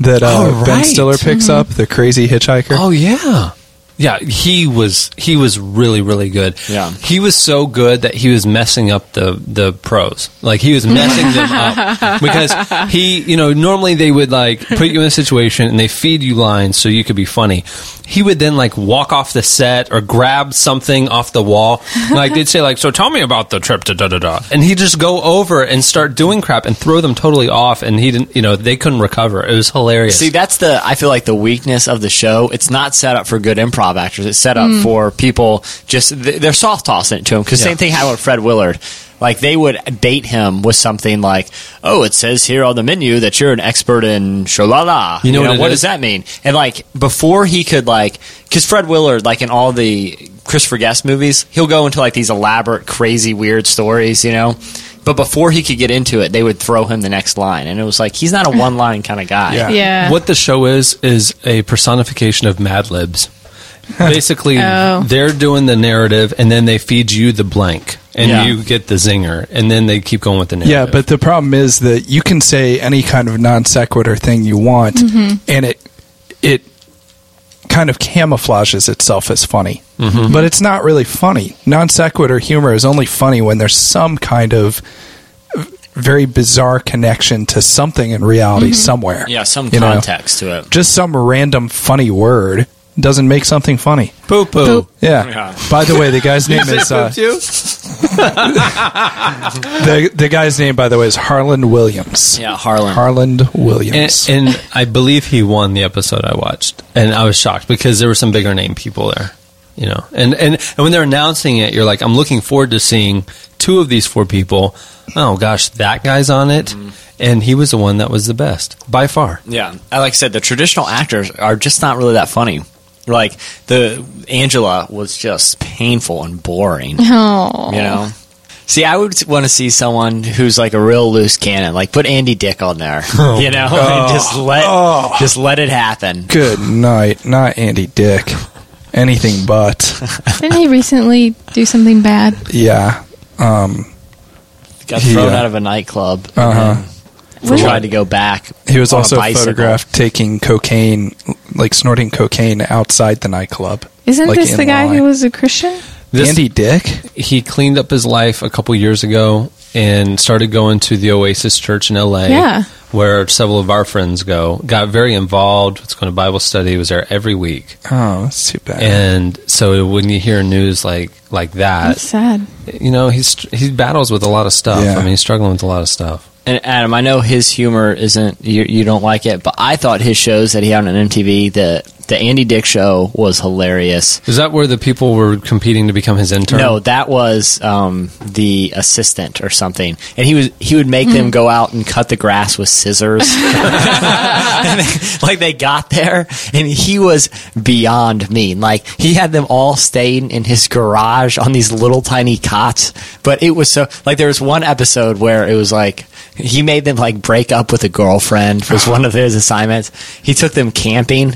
that Ben Stiller picks up, the crazy hitchhiker. Oh, yeah. Yeah, he was really, really good. Yeah. He was so good that he was messing up the pros. Like, he was messing them up. Because he, you know, normally they would, like, put you in a situation and they feed you lines so you could be funny. He would then, like, walk off the set or grab something off the wall. Like, they'd say, like, so tell me about the trip to da-da-da. And he'd just go over and start doing crap and throw them totally off. And he didn't, you know, they couldn't recover. It was hilarious. See, that's I feel like, the weakness of the show. It's not set up for good improv actors. It's set up for people just they're soft tossing it to him, because same thing happened with Fred Willard. Like, they would bait him with something like, oh, it says here on the menu that you're an expert in shalala. You know what does that mean? And, like, before he could, like, because Fred Willard, like, in all the Christopher Guest movies, he'll go into, like, these elaborate, crazy, weird stories, you know? But before he could get into it, they would throw him the next line. And it was like, he's not a one-line kind of guy. Yeah. What the show is a personification of Mad Libs. Basically, they're doing the narrative, and then they feed you the blank, and you get the zinger, and then they keep going with the narrative. Yeah, but the problem is that you can say any kind of non sequitur thing you want, and it kind of camouflages itself as funny. Mm-hmm. But it's not really funny. Non sequitur humor is only funny when there's some kind of very bizarre connection to something in reality somewhere. Yeah, some context to it. Just some random funny word doesn't make something funny. Poo-poo. Yeah. By the way, the guy's name is... the guy's name, by the way, is Harlan Williams. Yeah, Harlan Williams. And I believe he won the episode I watched. And I was shocked because there were some bigger name people there. You know, and when they're announcing it, you're like, I'm looking forward to seeing two of these four people. Oh, gosh, that guy's on it. And he was the one that was the best, by far. Yeah. Like I said, the traditional actors are just not really that funny. Like, the Angela was just painful and boring. Oh. You know? See, I would want to see someone who's like a real loose cannon. Like, put Andy Dick on there. Oh, you know? And just let it happen. Good night. Not Andy Dick. Anything but. Didn't he recently do something bad? Yeah. Got thrown out of a nightclub. Really? Tried to go back. He was also photographed taking cocaine, like snorting cocaine outside the nightclub. Isn't this the guy who was a Christian? Andy Dick? He cleaned up his life a couple years ago and started going to the Oasis Church in LA, where several of our friends go. Got very involved. Was going to Bible study. He was there every week. Oh, that's too bad. And so when you hear news like that, that's sad. You know, he battles with a lot of stuff. Yeah. I mean, he's struggling with a lot of stuff. And Adam, I know his humor isn't, you don't like it, but I thought his shows that he had on MTV, the Andy Dick show was hilarious. Is that where the people were competing to become his intern? No, that was the assistant or something. And he would make them go out and cut the grass with scissors. And they got there, and he was beyond mean. Like, he had them all staying in his garage on these little tiny cots. But it was so, like, there was one episode where it was like, he made them, like, break up with a girlfriend was one of his assignments. He took them camping,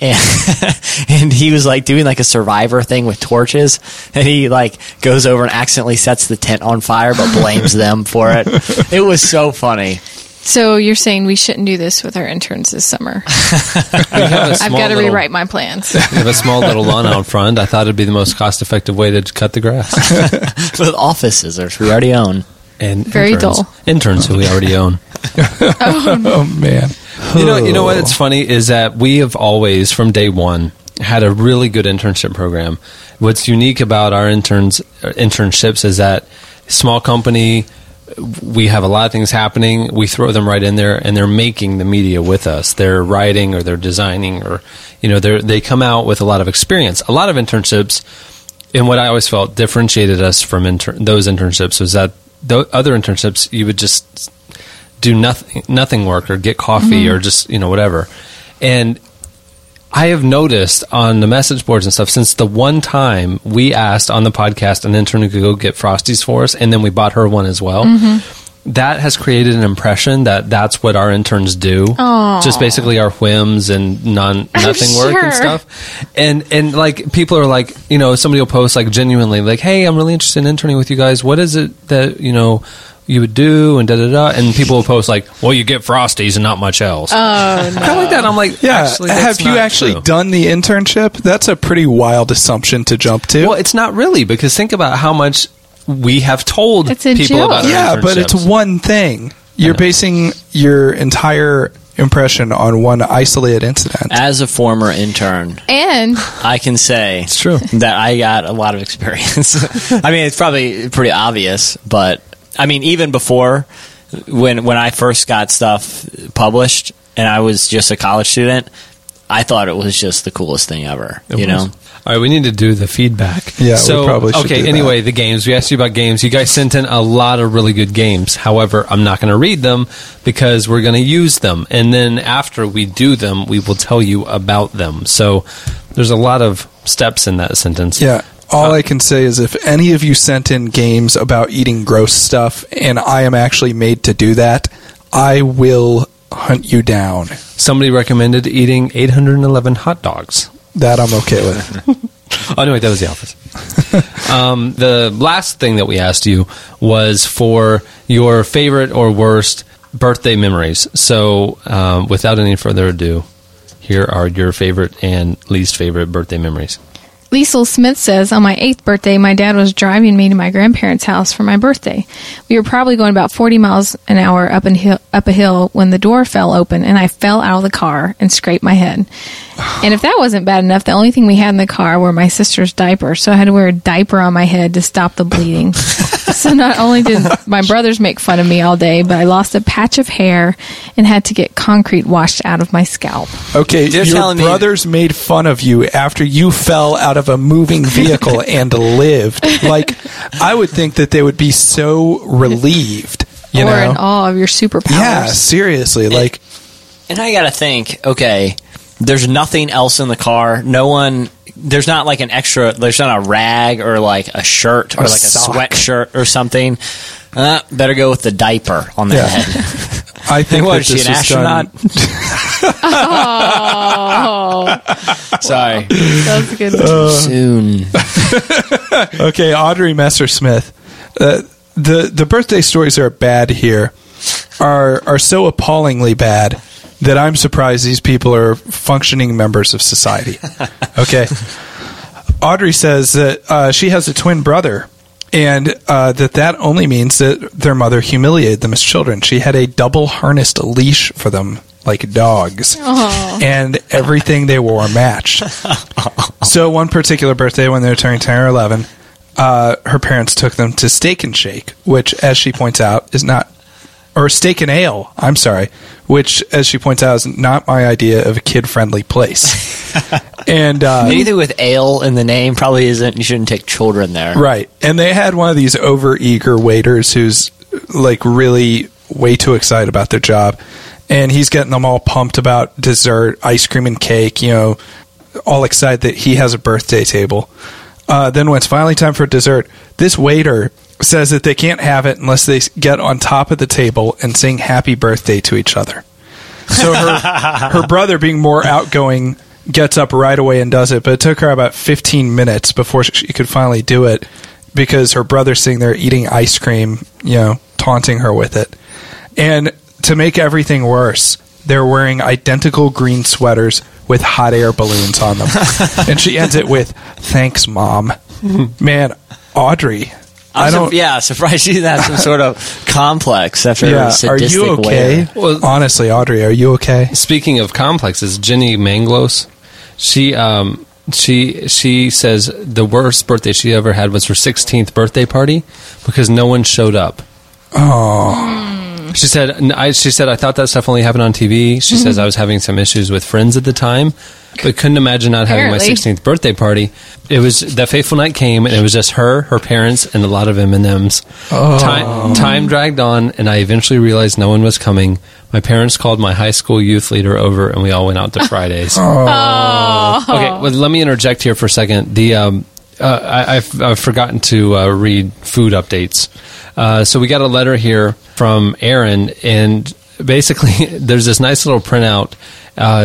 and he was, like, doing, like, a survivor thing with torches. And he, like, goes over and accidentally sets the tent on fire but blames them for it. It was so funny. So you're saying we shouldn't do this with our interns this summer? I've got to rewrite my plans. We have a small little lawn out front. I thought it would be the most cost-effective way to cut the grass. With office scissors we already own. And very dull interns who we already own. Oh man! You know what? It's funny is that we have always, from day one, had a really good internship program. What's unique about our internships is that small company. We have a lot of things happening. We throw them right in there, and they're making the media with us. They're writing, or they're designing, or they come out with a lot of experience. A lot of internships, and what I always felt differentiated us from those internships was that. The other internships, you would just do nothing work or get coffee or just, whatever. And I have noticed on the message boards and stuff, since the one time we asked on the podcast an intern to go get Frosties for us, and then we bought her one as well, that has created an impression that that's what our interns do. Aww. Just basically our whims and nothing work and stuff. And like people are like, somebody will post like genuinely like, hey, I'm really interested in interning with you guys. What is it that, you would do and and people will post like, well, you get Frosties and not much else. Oh, no. I like that. I'm like, yeah. Have you actually done the internship? That's a pretty wild assumption to jump to. Well, it's not really, because think about how much we have told people about our internships. Yeah, but it's one thing. You're basing your entire impression on one isolated incident. As a former intern, and I can say it's true that I got a lot of experience. I mean, it's probably pretty obvious, but I mean, even before when I first got stuff published and I was just a college student, I thought it was just the coolest thing ever. It was. All right, we need to do the feedback. Yeah, so, we probably should do that. Anyway, the games. We asked you about games. You guys sent in a lot of really good games. However, I'm not going to read them because we're going to use them. And then after we do them, we will tell you about them. So there's a lot of steps in that sentence. Yeah. All I can say is if any of you sent in games about eating gross stuff and I am actually made to do that, I will hunt you down. Somebody recommended eating 811 hot dogs. That I'm okay with. Oh, no, wait, that was The Office. The last thing that we asked you was for your favorite or worst birthday memories. So without any further ado, here are your favorite and least favorite birthday memories. Liesl Smith says, on my 8th birthday, my dad was driving me to my grandparents' house for my birthday. We were probably going about 40 miles an hour up a hill when the door fell open, and I fell out of the car and scraped my head. And if that wasn't bad enough, the only thing we had in the car were my sister's diapers, so I had to wear a diaper on my head to stop the bleeding. So not only did my brothers make fun of me all day, but I lost a patch of hair and had to get concrete washed out of my scalp. Okay, your brothers made fun of you after you fell out of a moving vehicle and lived. Like, I would think that they would be so relieved, you know? In awe of your superpowers. Yeah, seriously. Like, and I gotta think, okay, there's nothing else in the car. No one... There's not like an extra... There's not a rag or like a shirt or like sock. A sweatshirt or something. Better go with the diaper on the head. I think what, that is she an astronaut? Oh. Sorry. That was a good one. Soon. Okay, Audrey Messersmith. The birthday stories are bad here. Are so appallingly bad that I'm surprised these people are functioning members of society. Okay. Audrey says that she has a twin brother, and that only means that their mother humiliated them as children. She had a double harnessed leash for them, like dogs. Aww. And everything they wore matched. So one particular birthday, when they were turning 10 or 11, her parents took them to Steak and Shake, which, as she points out, is not... Or Steak and Ale, I'm sorry, which, as she points out, is not my idea of a kid-friendly place. And anything with ale in the name probably isn't. You shouldn't take children there. Right. And they had one of these over-eager waiters who's, like, really way too excited about their job. And he's getting them all pumped about dessert, ice cream and cake, you know, all excited that he has a birthday table. Then when it's finally time for dessert, this waiter... says that they can't have it unless they get on top of the table and sing happy birthday to each other. So her brother, being more outgoing, gets up right away and does it, but it took her about 15 minutes before she could finally do it because her brother's sitting there eating ice cream, you know, taunting her with it. And to make everything worse, they're wearing identical green sweaters with hot air balloons on them. And she ends it with, "Thanks, Mom." Man, Audrey... surprised you had some sort of complex after a sadistic way. Are you okay? Well, honestly, Audrey, are you okay? Speaking of complexes, Jenny Manglos, she says the worst birthday she ever had was her 16th birthday party because no one showed up. Oh. She said, I thought that stuff only happened on TV. She says, I was having some issues with friends at the time, but couldn't imagine not having my 16th birthday party. It was that fateful night came, and it was just her parents, and a lot of M&Ms. Oh. Time dragged on, and I eventually realized no one was coming. My parents called my high school youth leader over, and we all went out to Fridays. Oh. Okay, well, let me interject here for a second. The I've forgotten to read food updates. So we got a letter here from Aaron, and basically there's this nice little printout.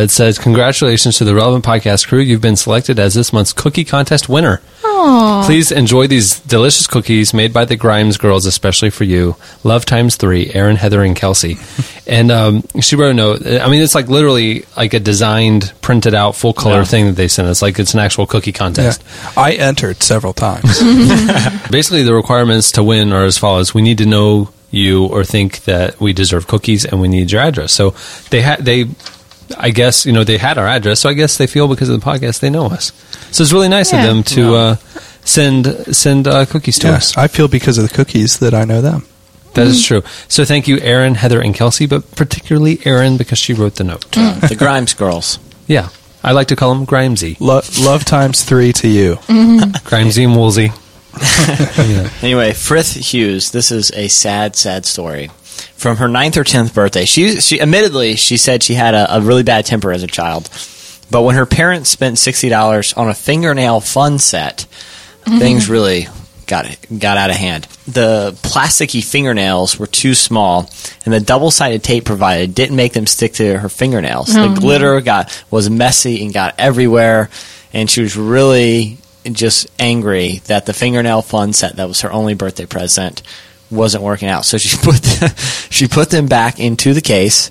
It says, "Congratulations to the Relevant Podcast crew. You've been selected as this month's cookie contest winner. Aww. Please enjoy these delicious cookies made by the Grimes girls, especially for you. Love ×3, Aaron, Heather, and Kelsey." And she wrote a note. I mean, it's like literally like a designed, printed out, full color thing that they sent us. Like it's an actual cookie contest. Yeah. I entered several times. Basically, the requirements to win are as follows. We need to know you or think that we deserve cookies, and we need your address. So I guess, you know, they had our address, so I guess they feel because of the podcast they know us. So it's really nice of them to send cookies to us. I feel because of the cookies that I know them. That is true. So thank you, Aaron, Heather, and Kelsey, but particularly Aaron because she wrote the note. The Grimes girls. Yeah. I like to call them Grimesy. Love ×3 to you. Grimesy and Woolsey. Anyway, Frith Hughes, this is a sad, sad story. From her 9th or 10th birthday, she admittedly, she said she had a really bad temper as a child. But when her parents spent $60 on a fingernail fun set, things really got out of hand. The plasticky fingernails were too small, and the double-sided tape provided didn't make them stick to her fingernails. The glitter was messy and got everywhere. and she was really just angry that the fingernail fun set that was her only birthday present wasn't working out. So she put them back into the case,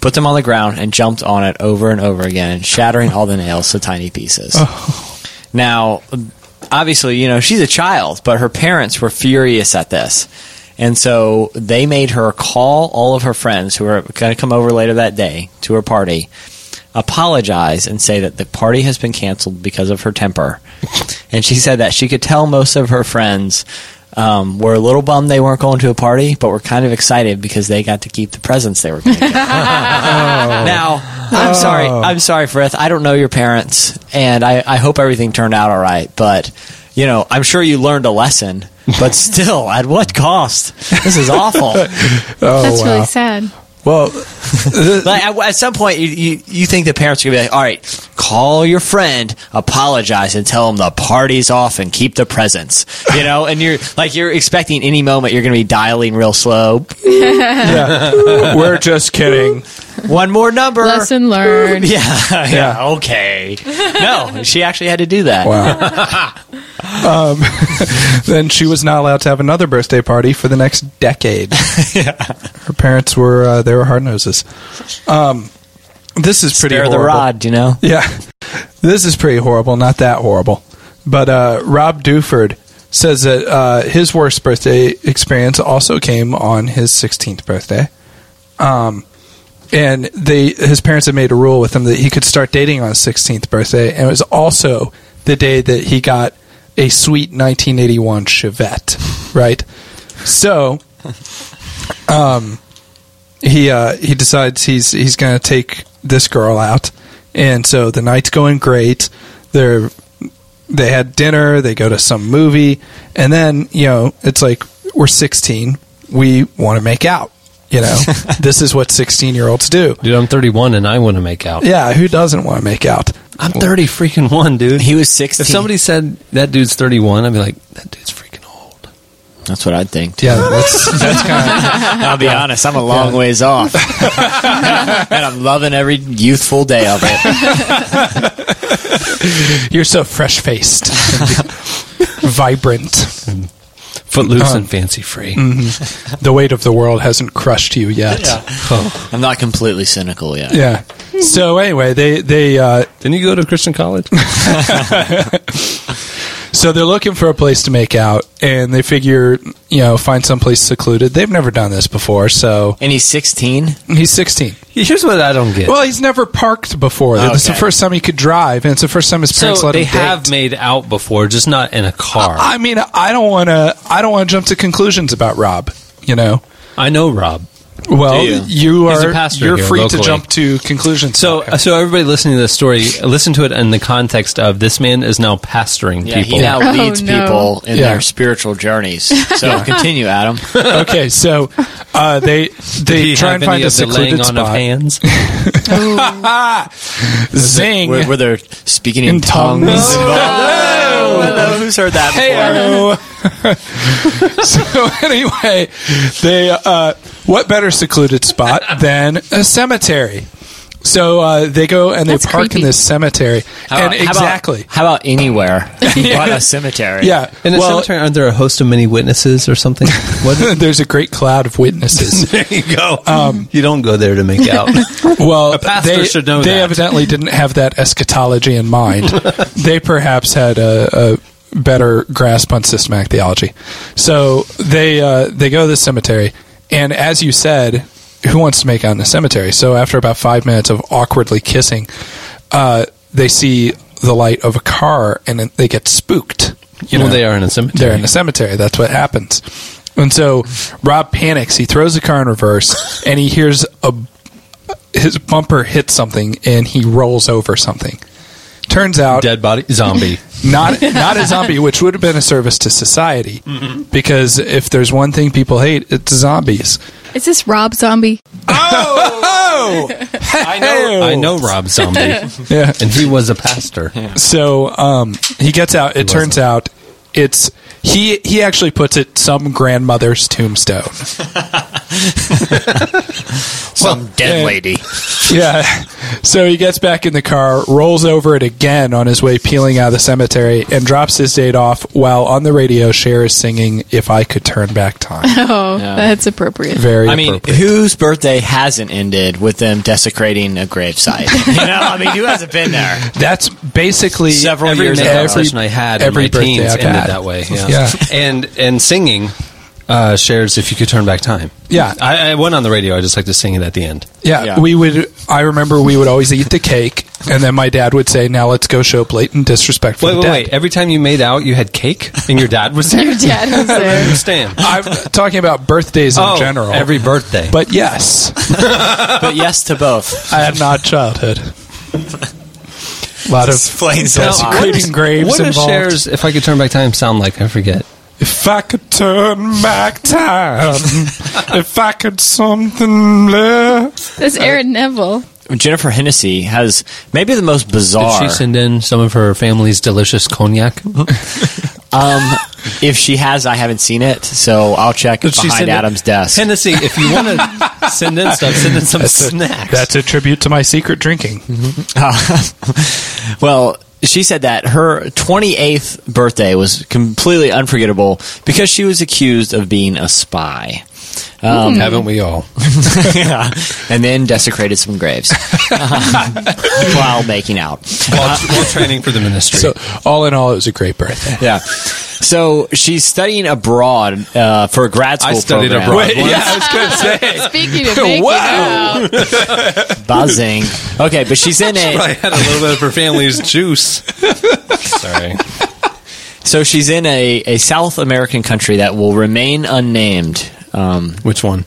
put them on the ground, and jumped on it over and over again, shattering all the nails to tiny pieces. Oh. Now, obviously, you know, she's a child, but her parents were furious at this. And so they made her call all of her friends who were going to come over later that day to her party, apologize, and say that the party has been canceled because of her temper. And she said that she could tell most of her friends were a little bummed they weren't going to a party, but were kind of excited because they got to keep the presents they were going to get. Now, I'm sorry, Frith. I don't know your parents, and I hope everything turned out all right. But, you know, I'm sure you learned a lesson, but still, at what cost? This is awful. That's really sad. Well, at some point, you think the parents are going to be like, all right, call your friend, apologize, and tell them the party's off and keep the presents. You know, and you're expecting any moment you're going to be dialing real slow. Yeah. We're just kidding. One more number. Lesson learned. Yeah. Okay. No, she actually had to do that. Wow. Then she was not allowed to have another birthday party for the next decade. Yeah. Her parents were they were hard noses. This is pretty horrible. Spare the rod, you know? Yeah. This is pretty horrible, not that horrible. But Rob Duford says that his worst birthday experience also came on his 16th birthday. And his parents had made a rule with him that he could start dating on his 16th birthday, and it was also the day that he got a sweet 1981 Chevette, right? So he decides he's going to take this girl out, and so the night's going great. They had dinner, they go to some movie, and then, you know, it's like, we're 16, we want to make out. You know, this is what 16-year-olds do. Dude, I'm 31 and I want to make out. Yeah, who doesn't want to make out? I'm 30-freaking-1, dude. He was 16. If somebody said that dude's 31, I'd be like, that dude's freaking old. That's what I'd think, too. Yeah, that's kind of... I'll be honest, I'm a long ways off. And I'm loving every youthful day of it. You're so fresh-faced. Vibrant. Footloose and fancy-free. Mm-hmm. The weight of the world hasn't crushed you yet. Yeah. Oh. I'm not completely cynical yet. Yeah. So anyway, they didn't you go to Christian college? So they're looking for a place to make out, and they figure, you know, find someplace secluded. They've never done this before, so... And he's 16? He's 16. Here's what I don't get. Well, he's never parked before. Okay. It's the first time he could drive, and it's the first time his parents let him date. So they have made out before, just not in a car. I mean, I don't want to jump to conclusions about Rob, you know? I know Rob. Well, you're free locally to jump to conclusions. So everybody listening to this story, listen to it in the context of this man is now pastoring people. He now leads people in their spiritual journeys. So continue, Adam. Okay, so they try and find a secluded spot. Of hands? Zing! Were they speaking in tongues? Hello, who's heard that before? So anyway, they what better secluded spot than a cemetery? So they go and they park creepy. In this cemetery. How about anywhere? But a cemetery. Yeah. In a cemetery, aren't there a host of many witnesses or something? There's a great cloud of witnesses. There you go. You don't go there to make out. Well, a pastor should know they evidently didn't have that eschatology in mind. They perhaps had a better grasp on systematic theology. So they go to the cemetery, and as you said, who wants to make out in the cemetery? So after about 5 minutes of awkwardly kissing, they see the light of a car, and they get spooked. You know, they are in a cemetery. They're in a cemetery. That's what happens. And so Rob panics. He throws the car in reverse, and he hears his bumper hit something, and he rolls over something. Turns out... Dead body? Zombie. Not a zombie, which would have been a service to society, mm-hmm. because if there's one thing people hate, it's zombies. Is this Rob Zombie? Oh! I know Rob Zombie. Yeah. And he was a pastor. Yeah. So he gets out. It turns out it's... He actually puts it some grandmother's tombstone. Some dead lady. Yeah. So he gets back in the car, rolls over it again on his way peeling out of the cemetery, and drops his date off while on the radio Cher is singing If I Could Turn Back Time. Oh, yeah. That's appropriate. Very appropriate. I mean, whose birthday hasn't ended with them desecrating a gravesite? You know, I mean, who hasn't been there? That's basically several years of conversation I had in my teens ended that way. Yeah. Yeah. And singing Cher's If You Could Turn Back Time. Yeah. I went on the radio. I just like to sing it at the end. Yeah, yeah. I remember we would always eat the cake, and then my dad would say, now let's go show blatant disrespect for the dead. Wait. Every time you made out, you had cake, and your dad was there? Your dad was there. I don't understand. I'm talking about birthdays in general. Every birthday. But yes. But yes to both. I had an odd childhood. A lot of desecrating graves what involved. What does Cher's If I Could Turn Back Time sound like? I forget. If I could turn back time, if I could something left. That's Aaron Neville. Jennifer Hennessy has maybe the most bizarre... Did she send in some of her family's delicious cognac? If she has, I haven't seen it, so I'll check behind Adam's desk. Hennessy, if you want to send in stuff, send in some snacks. That's a tribute to my secret drinking. Mm-hmm. Well... She said that her 28th birthday was completely unforgettable because she was accused of being a spy. Haven't we all? Yeah. And then desecrated some graves while making out. While training for the ministry. So all in all, it was a great birthday. Yeah. So she's studying abroad for a grad school program. Abroad. Wait, yeah, I was going to say. Speaking of making out. Buzzing. Okay, but she's in it. She probably had a little bit of her family's juice. Sorry. So she's in a South American country that will remain unnamed. Which one?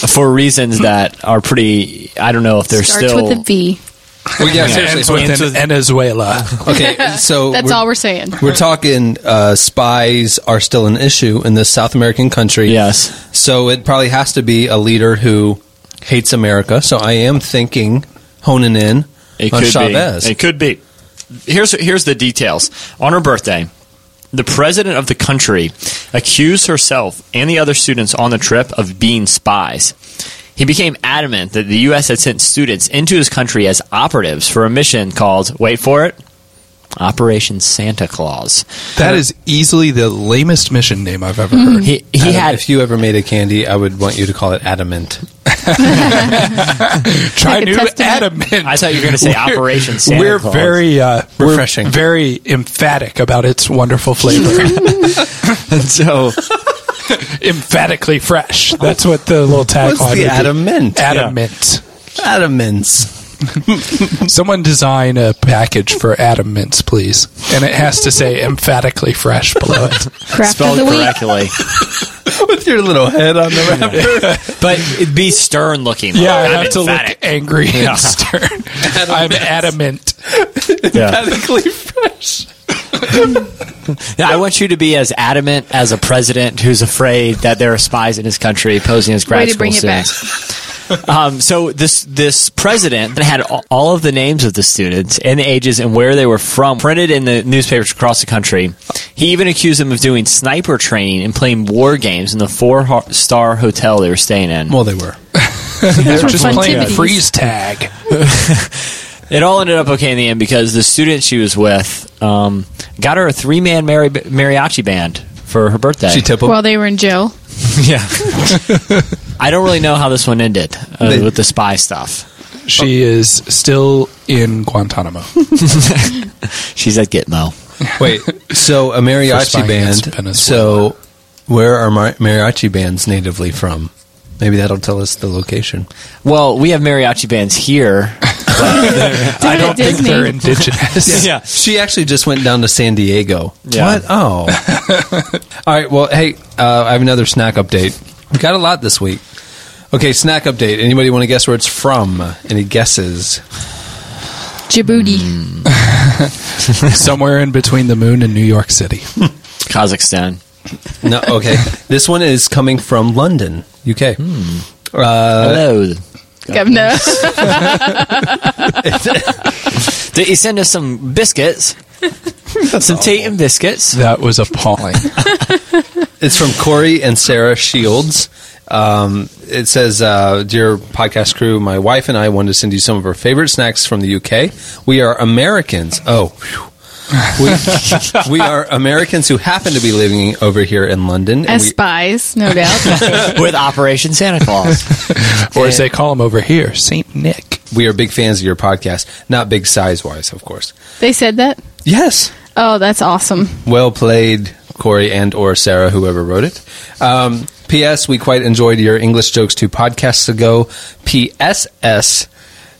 For reasons that are pretty... I don't know if they're starts still... Starts with a V. Well, yeah, seriously. Ends with Venezuela. Okay, so... That's all we're saying. We're talking spies are still an issue in this South American country. Yes. So it probably has to be a leader who hates America. So I am thinking, honing in on Chavez. It could be. Here's the details. On her birthday... The president of the country accused herself and the other students on the trip of being spies. He became adamant that the U.S. had sent students into his country as operatives for a mission called, wait for it, Operation Santa Claus. That is easily the lamest mission name I've ever heard. He had, if you ever made a candy, I would want you to call it Adamant. Try new Adamant. I thought you were going to say Operation Santa Claus. We're refreshing. Very emphatic about its wonderful flavor. And so... emphatically fresh. That's what the little tagline. What's the Adamant? Adamant. Yeah. Adamants. Someone design a package for Adam Mints, please. And it has to say emphatically fresh below it. Spelled correctly. With your little head on the wrapper. But it'd be stern looking. Yeah, I have to look angry and stern. Adam I'm Mints. Adamant. Emphatically fresh. Yeah, I want you to be as adamant as a president who's afraid that there are spies in his country posing as grad school students. So this president that had all of the names of the students and the ages and where they were from printed in the newspapers across the country. He even accused them of doing sniper training and playing war games in the 4-star hotel they were staying in. Well, they were. They were just playing freeze tag. It all ended up okay in the end because the student she was with got her a 3-man mariachi band for her birthday. She tippled. While they were in jail. Yeah. I don't really know how this one ended with the spy stuff. She is still in Guantanamo. She's at Gitmo. Wait, so a mariachi band. So where are mariachi bands natively from? Maybe that'll tell us the location. Well, we have mariachi bands here. I don't think they're indigenous. Yeah. She actually just went down to San Diego. Yeah. What? Oh. All right. Well, hey, I have another snack update. We got a lot this week. Okay, snack update. Anybody want to guess where it's from? Any guesses? Djibouti. Somewhere in between the moon and New York City. Kazakhstan. No, okay. This one is coming from London, UK. Hello. Governor. Did you send us some biscuits? Some tea and biscuits. That was appalling. It's from Corey and Sarah Shields. It says, dear podcast crew, my wife and I wanted to send you some of our favorite snacks from the UK. We are Americans. Oh, whew. We are Americans who happen to be living over here in London. As spies, no doubt. With Operation Santa Claus. Or as they call them over here, St. Nick. We are big fans of your podcast. Not big size-wise, of course. They said that? Yes. Oh, that's awesome. Well played, Corey and or Sarah, whoever wrote it. P.S. We quite enjoyed your English jokes 2 podcasts ago. P.S.S.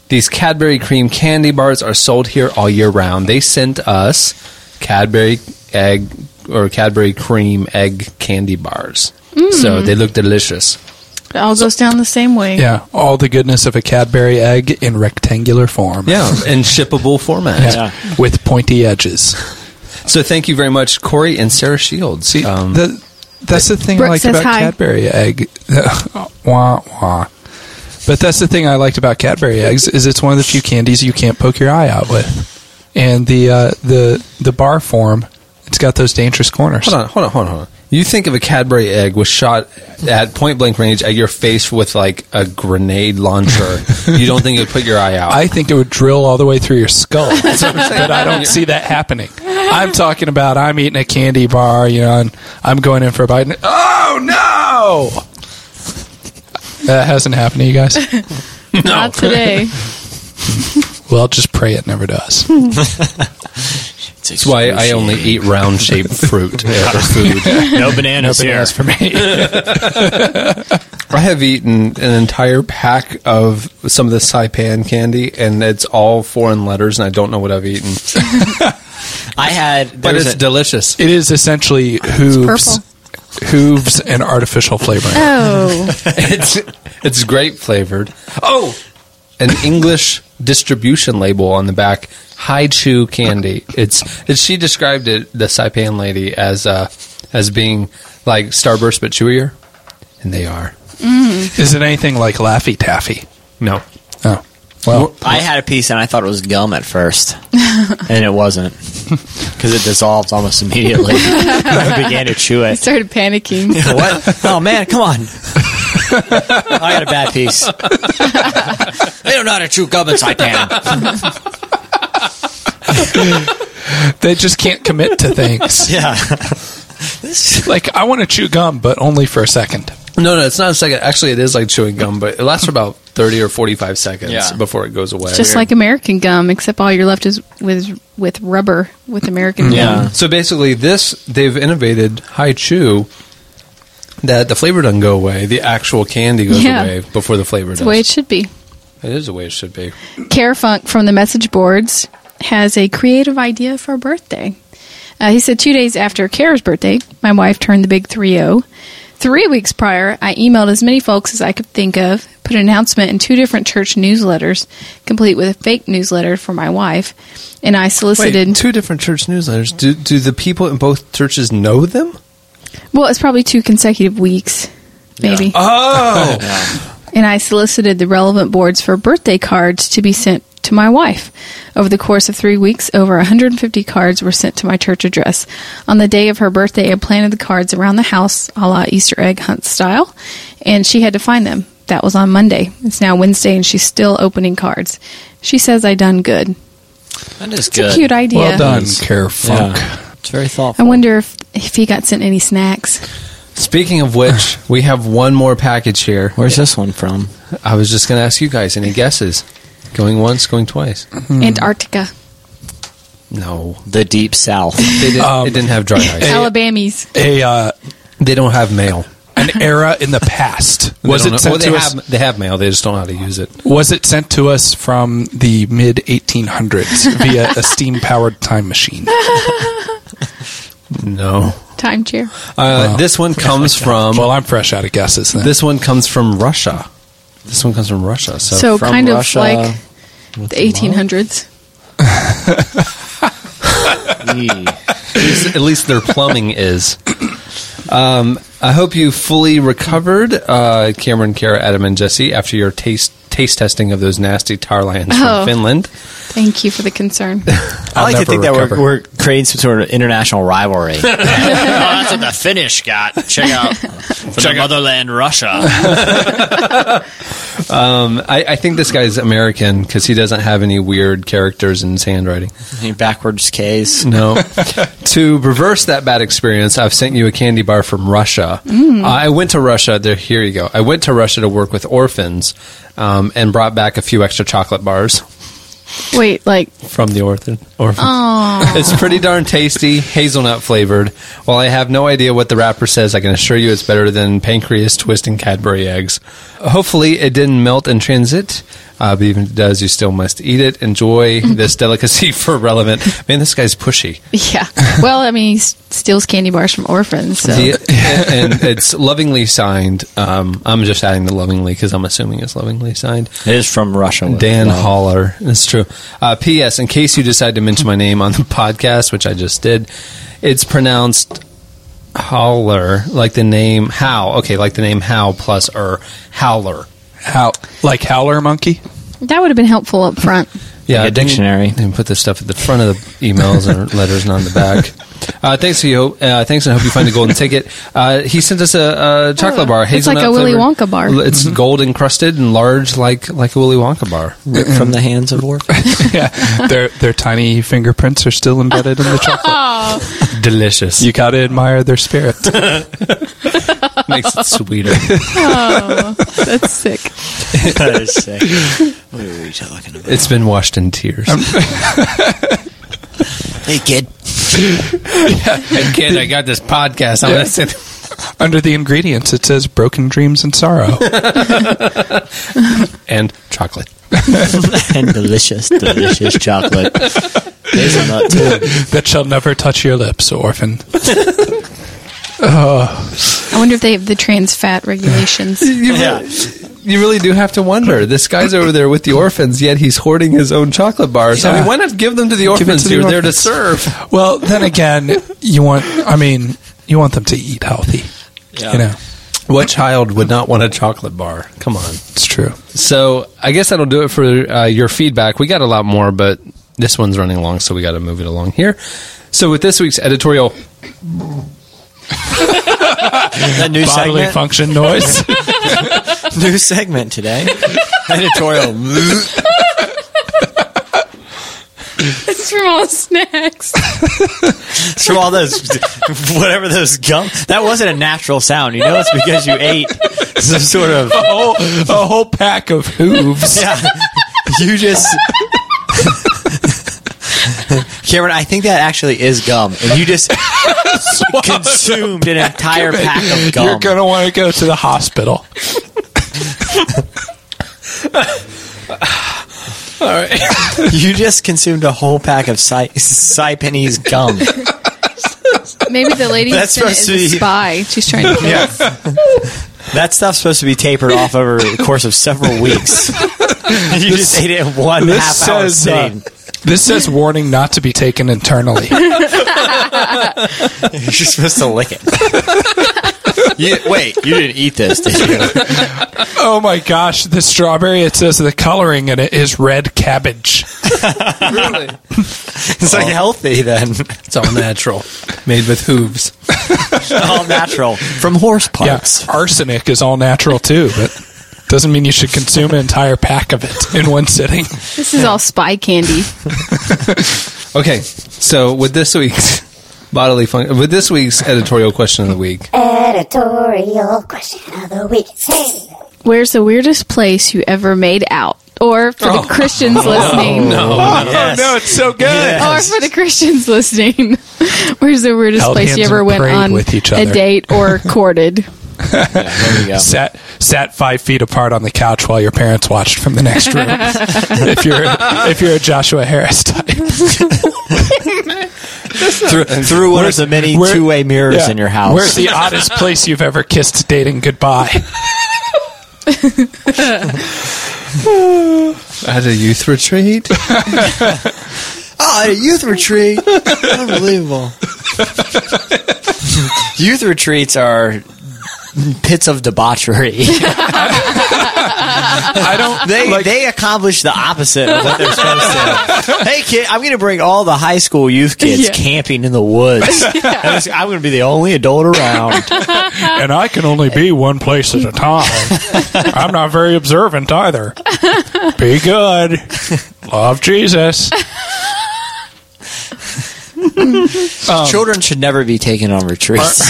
These Cadbury cream candy bars are sold here all year round. They sent us Cadbury egg or Cadbury cream egg candy bars. Mm. So they look delicious. It all goes down the same way. Yeah. All the goodness of a Cadbury egg in rectangular form. Yeah. In shippable format. Yeah. With pointy edges. So thank you very much, Corey and Sarah Shields. See, that's the thing Brooke I liked about hi. Cadbury egg. Wah, wah. But that's the thing I liked about Cadbury eggs is it's one of the few candies you can't poke your eye out with. And the bar form, it's got those dangerous corners. Hold on. You think of a Cadbury egg was shot at point-blank range at your face with, like, a grenade launcher. You don't think it would put your eye out? I think it would drill all the way through your skull. That's what I'm saying. But I don't see that happening. I'm talking about I'm eating a candy bar, you know, and I'm going in for a bite. And, oh, no! That hasn't happened to you guys? No. Not today. Well, just pray it never does. That's why I only eat round-shaped fruit for food. No bananas for me. I have eaten an entire pack of some of the Saipan candy, and it's all foreign letters, and I don't know what I've eaten. But it's delicious. It is essentially hooves. Hooves and artificial flavoring. Oh. It's grape flavored. Oh, an English distribution label on the back. Hi Chew candy. She described it, the Saipan lady, as being like Starburst but chewier, and they are. Mm. Is it anything like Laffy Taffy? No. Oh. Well, I had a piece and I thought it was gum at first, and it wasn't because it dissolved almost immediately. I began to chew it. I started panicking. What? Oh man, come on! I got a bad piece. They don't know how to chew gum in Saipan. They just can't commit to things. Yeah. Like I want to chew gum, but only for a second. No, it's not a second. Actually, it is like chewing gum, but it lasts for about 30 or 45 seconds before it goes away. It's just like American gum, except all you're left is with rubber with American gum. So basically, they've innovated Hi Chew that the flavor doesn't go away. The actual candy goes away before the flavor does. It's the way it should be. It is the way it should be. Carefunk from the message boards has a creative idea for a birthday. He said 2 days after Kara's birthday, my wife turned the big 3-0. 3 weeks prior, I emailed as many folks as I could think of, put an announcement in 2 different church newsletters, complete with a fake newsletter for my wife, and I solicited... Wait, 2 different church newsletters? Do the people in both churches know them? Well, it's probably 2 consecutive weeks, maybe. Yeah. Oh! And I solicited the relevant boards for birthday cards to be sent to my wife. Over the course of 3 weeks, over 150 cards were sent to my church address. On the day of her birthday, I planted the cards around the house, a la Easter egg hunt style, and she had to find them. That was on Monday. It's now Wednesday, and she's still opening cards. She says I done good. That is good. It's a cute idea. Well done, Carefunk. Yeah. It's very thoughtful. I wonder if he got sent any snacks. Speaking of which, we have one more package here. Where's this one from? I was just going to ask you guys, any guesses? Going once, going twice. Antarctica. No. The Deep South. It didn't have dry ice. Alabamies. They don't have mail. An era in the past. Was it sent to us? They have mail. They just don't know how to use it. Was it sent to us from the mid-1800s via a steam-powered time machine? No. Time chair. This one comes from... Well, I'm fresh out of guesses then. This one comes from Russia. So from kind of Russia, like the 1800s. At least their plumbing is. I hope you fully recovered, Cameron, Kara, Adam, and Jesse, after your taste testing of those nasty tar lions from Finland. Thank you for the concern. I like to think recover. That we're creating some sort of international rivalry. Oh, that's what the Finnish got. Check out for the motherland, Russia. I think this guy's American because he doesn't have any weird characters in his handwriting. Any backwards Ks? No. To reverse that bad experience, I've sent you a candy bar from Russia. Mm. I went to Russia. There, here you go. I went to Russia to work with orphans and brought back a few extra chocolate bars. Wait, like... From the orphan. Aww. It's pretty darn tasty, hazelnut flavored. While I have no idea what the wrapper says, I can assure you it's better than pancreas twisting Cadbury eggs. Hopefully it didn't melt in transit, but even if it does, you still must eat it. Enjoy this delicacy for Relevant. Man, this guy's pushy. Yeah. Well, I mean, he steals candy bars from orphans, so... And it's lovingly signed. I'm just adding the lovingly because I'm assuming it's lovingly signed. It is from Russia. Dan Holler. It's true. P.S. In case you decide to mention my name on the podcast, which I just did, it's pronounced Howler, like the name How. Okay, like the name How plus Howler. How, like Howler Monkey? That would have been helpful up front. Yeah, like a dictionary. And put this stuff at the front of the emails and letters, not on the back. Thanks, and I hope you find the golden ticket. He sent us a chocolate bar. It's like a Willy Wonka bar. It's gold encrusted and large, like a Willy Wonka bar. Ripped from the hands of orphans. Yeah, their tiny fingerprints are still embedded in the chocolate. Oh. Delicious. You gotta admire their spirit. Makes it sweeter. Oh, that's sick. That is sick. What are we talking about? It's been washed in tears. Hey, kid. Hey, kid, I got this podcast. I'm gonna sit. Under the ingredients, it says broken dreams and sorrow. And chocolate. And delicious chocolate. There's a nut, too. That shall never touch your lips, orphan. Oh. I wonder if they have the trans fat regulations. You really do have to wonder. This guy's over there with the orphans, yet he's hoarding his own chocolate bars. Yeah. I mean, why not give them to the orphans who are there to serve? Well, then again, you want them to eat healthy. Yeah. You know, what child would not want a chocolate bar? Come on. It's true. So I guess that'll do it for your feedback. We got a lot more, but this one's running long, so we got to move it along here. So with this week's editorial... That new bodily segment? Function noise. New segment today. Editorial. It's from all the snacks. It's from all those, whatever those gum. That wasn't a natural sound. You know, it's because you ate some sort of a whole pack of hooves. Yeah, you just. Cameron, I think that actually is gum, and you just consumed an entire pack of gum. You're going to want to go to the hospital. All right. You just consumed a whole pack of Saipanese gum. Maybe the lady that's supposed to be a spy. She's trying to kill us. That stuff's supposed to be tapered off over the course of several weeks. And you just ate it in one half-hour sitting. This says warning not to be taken internally. You're supposed to lick it. Wait, you didn't eat this, did you? Oh my gosh, the strawberry, it says the coloring in it is red cabbage. Really? It's like healthy then. It's all natural. Made with hooves. All natural. From horse parts. Yeah, arsenic is all natural too, but... Doesn't mean you should consume an entire pack of it in one sitting. This is all spy candy. Okay, so with this week's editorial question of the week. Editorial question of the week. Where's the weirdest place you ever made out? Or for the Christians listening. No, it's so good. Yes. Or for the Christians listening. Where's the weirdest place you ever went on a date or courted? Yeah, there you go. Sat 5 feet apart on the couch while your parents watched from the next room. if you're a Joshua Harris type. Through one of the many two-way mirrors in your house. Where's the oddest place you've ever kissed dating goodbye? At a youth retreat? At a youth retreat? Unbelievable. Youth retreats are... pits of debauchery. I don't. They accomplish the opposite of what they're supposed to. Hey, kid, I'm going to bring all the high school youth kids camping in the woods. Yeah. I'm going to be the only adult around, and I can only be one place at a time. I'm not very observant either. Be good. Love Jesus. Children should never be taken on retreats.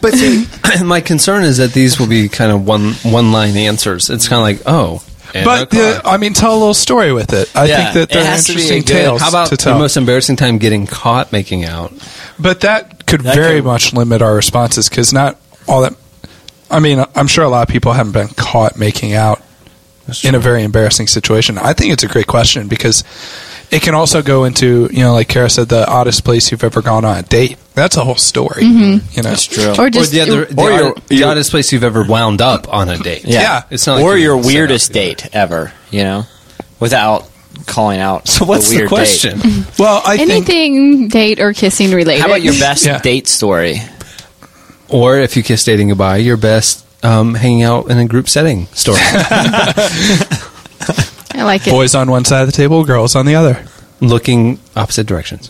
But see, my concern is that these will be kind of one-line answers. It's kind of like, oh. But, I mean, tell a little story with it. I think that they're interesting tales. How about the most embarrassing time getting caught making out? But that could very much limit our responses, because not all that... I mean, I'm sure a lot of people haven't been caught making out in a very embarrassing situation. I think it's a great question, because... It can also go into, you know, like Kara said, the oddest place you've ever gone on a date. That's a whole story. Mm-hmm. You know, that's true. Or just the oddest place you've ever wound up on a date. Yeah. It's not or like your weirdest date ever. You know, without calling out. So what's the question? Date. Well, I anything date or kissing related. How about your best date story? Or if you kiss dating goodbye, your best hanging out in a group setting story. I like it. Boys on one side of the table, girls on the other. Looking opposite directions.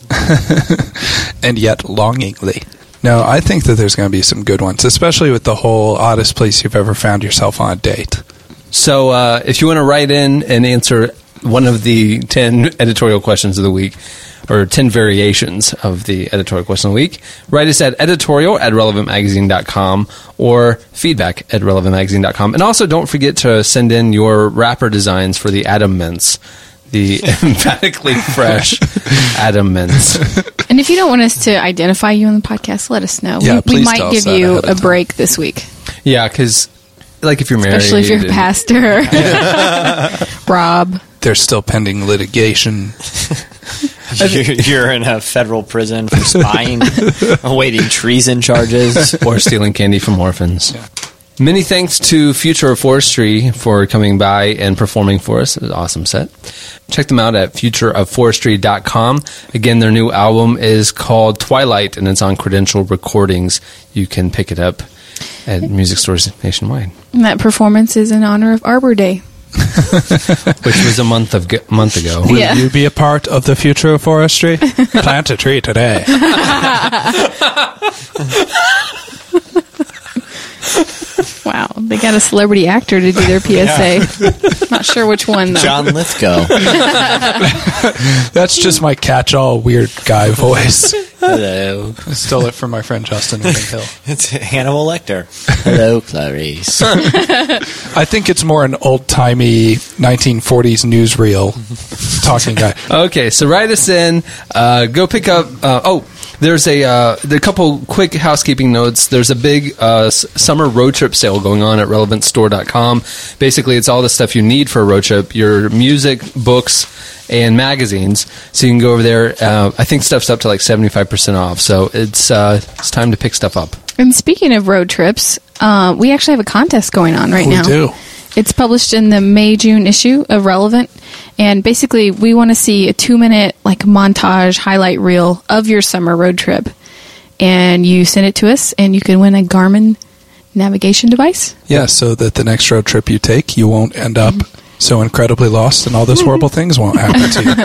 And yet longingly. No, I think that there's going to be some good ones, especially with the whole oddest place you've ever found yourself on a date. So if you want to write in and answer one of the 10 editorial questions of the week, or 10 variations of the editorial question of the week, write us at editorial@relevantmagazine.com or feedback@relevantmagazine.com. And also don't forget to send in your wrapper designs for the Adam Mints, the emphatically fresh Adam Mints. And if you don't want us to identify you on the podcast, let us know. Yeah, we might give you a break this week. Yeah, because like if you're married. Especially if you're a pastor. Rob. There's still pending litigation. You're in a federal prison for spying, awaiting treason charges, or stealing candy from orphans. Yeah. Many thanks to Future of Forestry for coming by and performing for us. It was an awesome set. Check them out at futureofforestry.com. Again, their new album is called Twilight, and it's on Credential Recordings. You can pick it up at music stores nationwide. And that performance is in honor of Arbor Day. Which was a month ago. Will you be a part of the future of forestry? Plant a tree today. Wow, they got a celebrity actor to do their PSA. Not sure which one though. John Lithgow. That's just my catch-all weird guy voice. Hello. I stole it from my friend Justin Hill. It's Hannibal Lecter. Hello, Clarice. I think it's more an old-timey 1940s newsreel talking guy. Okay, so write us in. Go pick up... there's a couple quick housekeeping notes. There's a big summer road trip sale going on at relevantstore.com. Basically, it's all the stuff you need for a road trip, your music, books, and magazines. So you can go over there. I think stuff's up to like 75% off. So it's time to pick stuff up. And speaking of road trips, we actually have a contest going on right now. We do. It's published in the May-June issue of Relevant, and basically we want to see a 2-minute like montage highlight reel of your summer road trip, and you send it to us, and you can win a Garmin navigation device. Yeah, so that the next road trip you take, you won't end up so incredibly lost, and all those horrible things won't happen to you.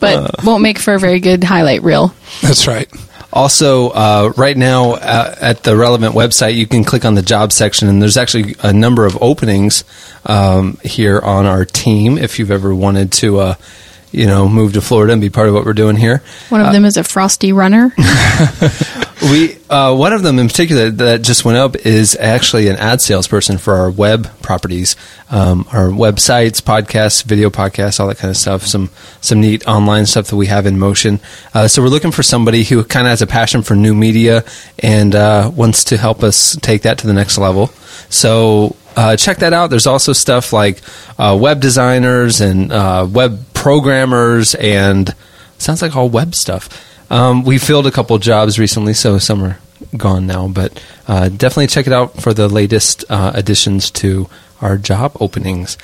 But won't make for a very good highlight reel. That's right. Also, right now at the Relevant website, you can click on the job section, and there's actually a number of openings here on our team. If you've ever wanted to, move to Florida and be part of what we're doing here, one of them is a frosty runner. One of them in particular that just went up is actually an ad salesperson for our web properties, our websites, podcasts, video podcasts, all that kind of stuff, some neat online stuff that we have in motion. So we're looking for somebody who kind of has a passion for new media and wants to help us take that to the next level. So check that out. There's also stuff like web designers and web programmers and sounds like all web stuff. We filled a couple jobs recently, so some are gone now. But definitely check it out for the latest additions to our job openings.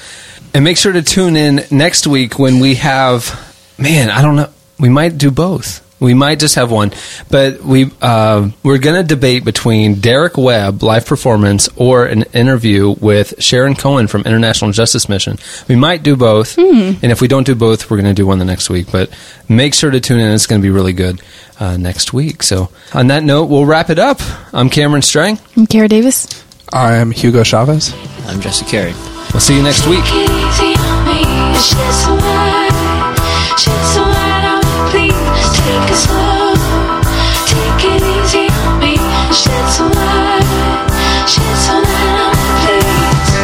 And make sure to tune in next week when we have, I don't know, we might do both. We might just have one, but we're going to debate between Derek Webb, live performance, or an interview with Sharon Cohen from International Justice Mission. We might do both, and if we don't do both, we're going to do one the next week. But make sure to tune in. It's going to be really good next week. So on that note, we'll wrap it up. I'm Cameron Strang. I'm Kara Davis. I'm Hugo Chavez. I'm Jesse Carey. We'll see you next week. Take it slow, take it easy on me. Shed some light, shed some light on my face.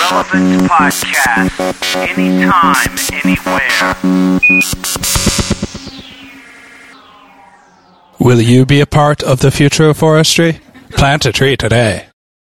Relevant Podcast. Anytime, anywhere. Will you be a part of the future of forestry? Plant a tree today.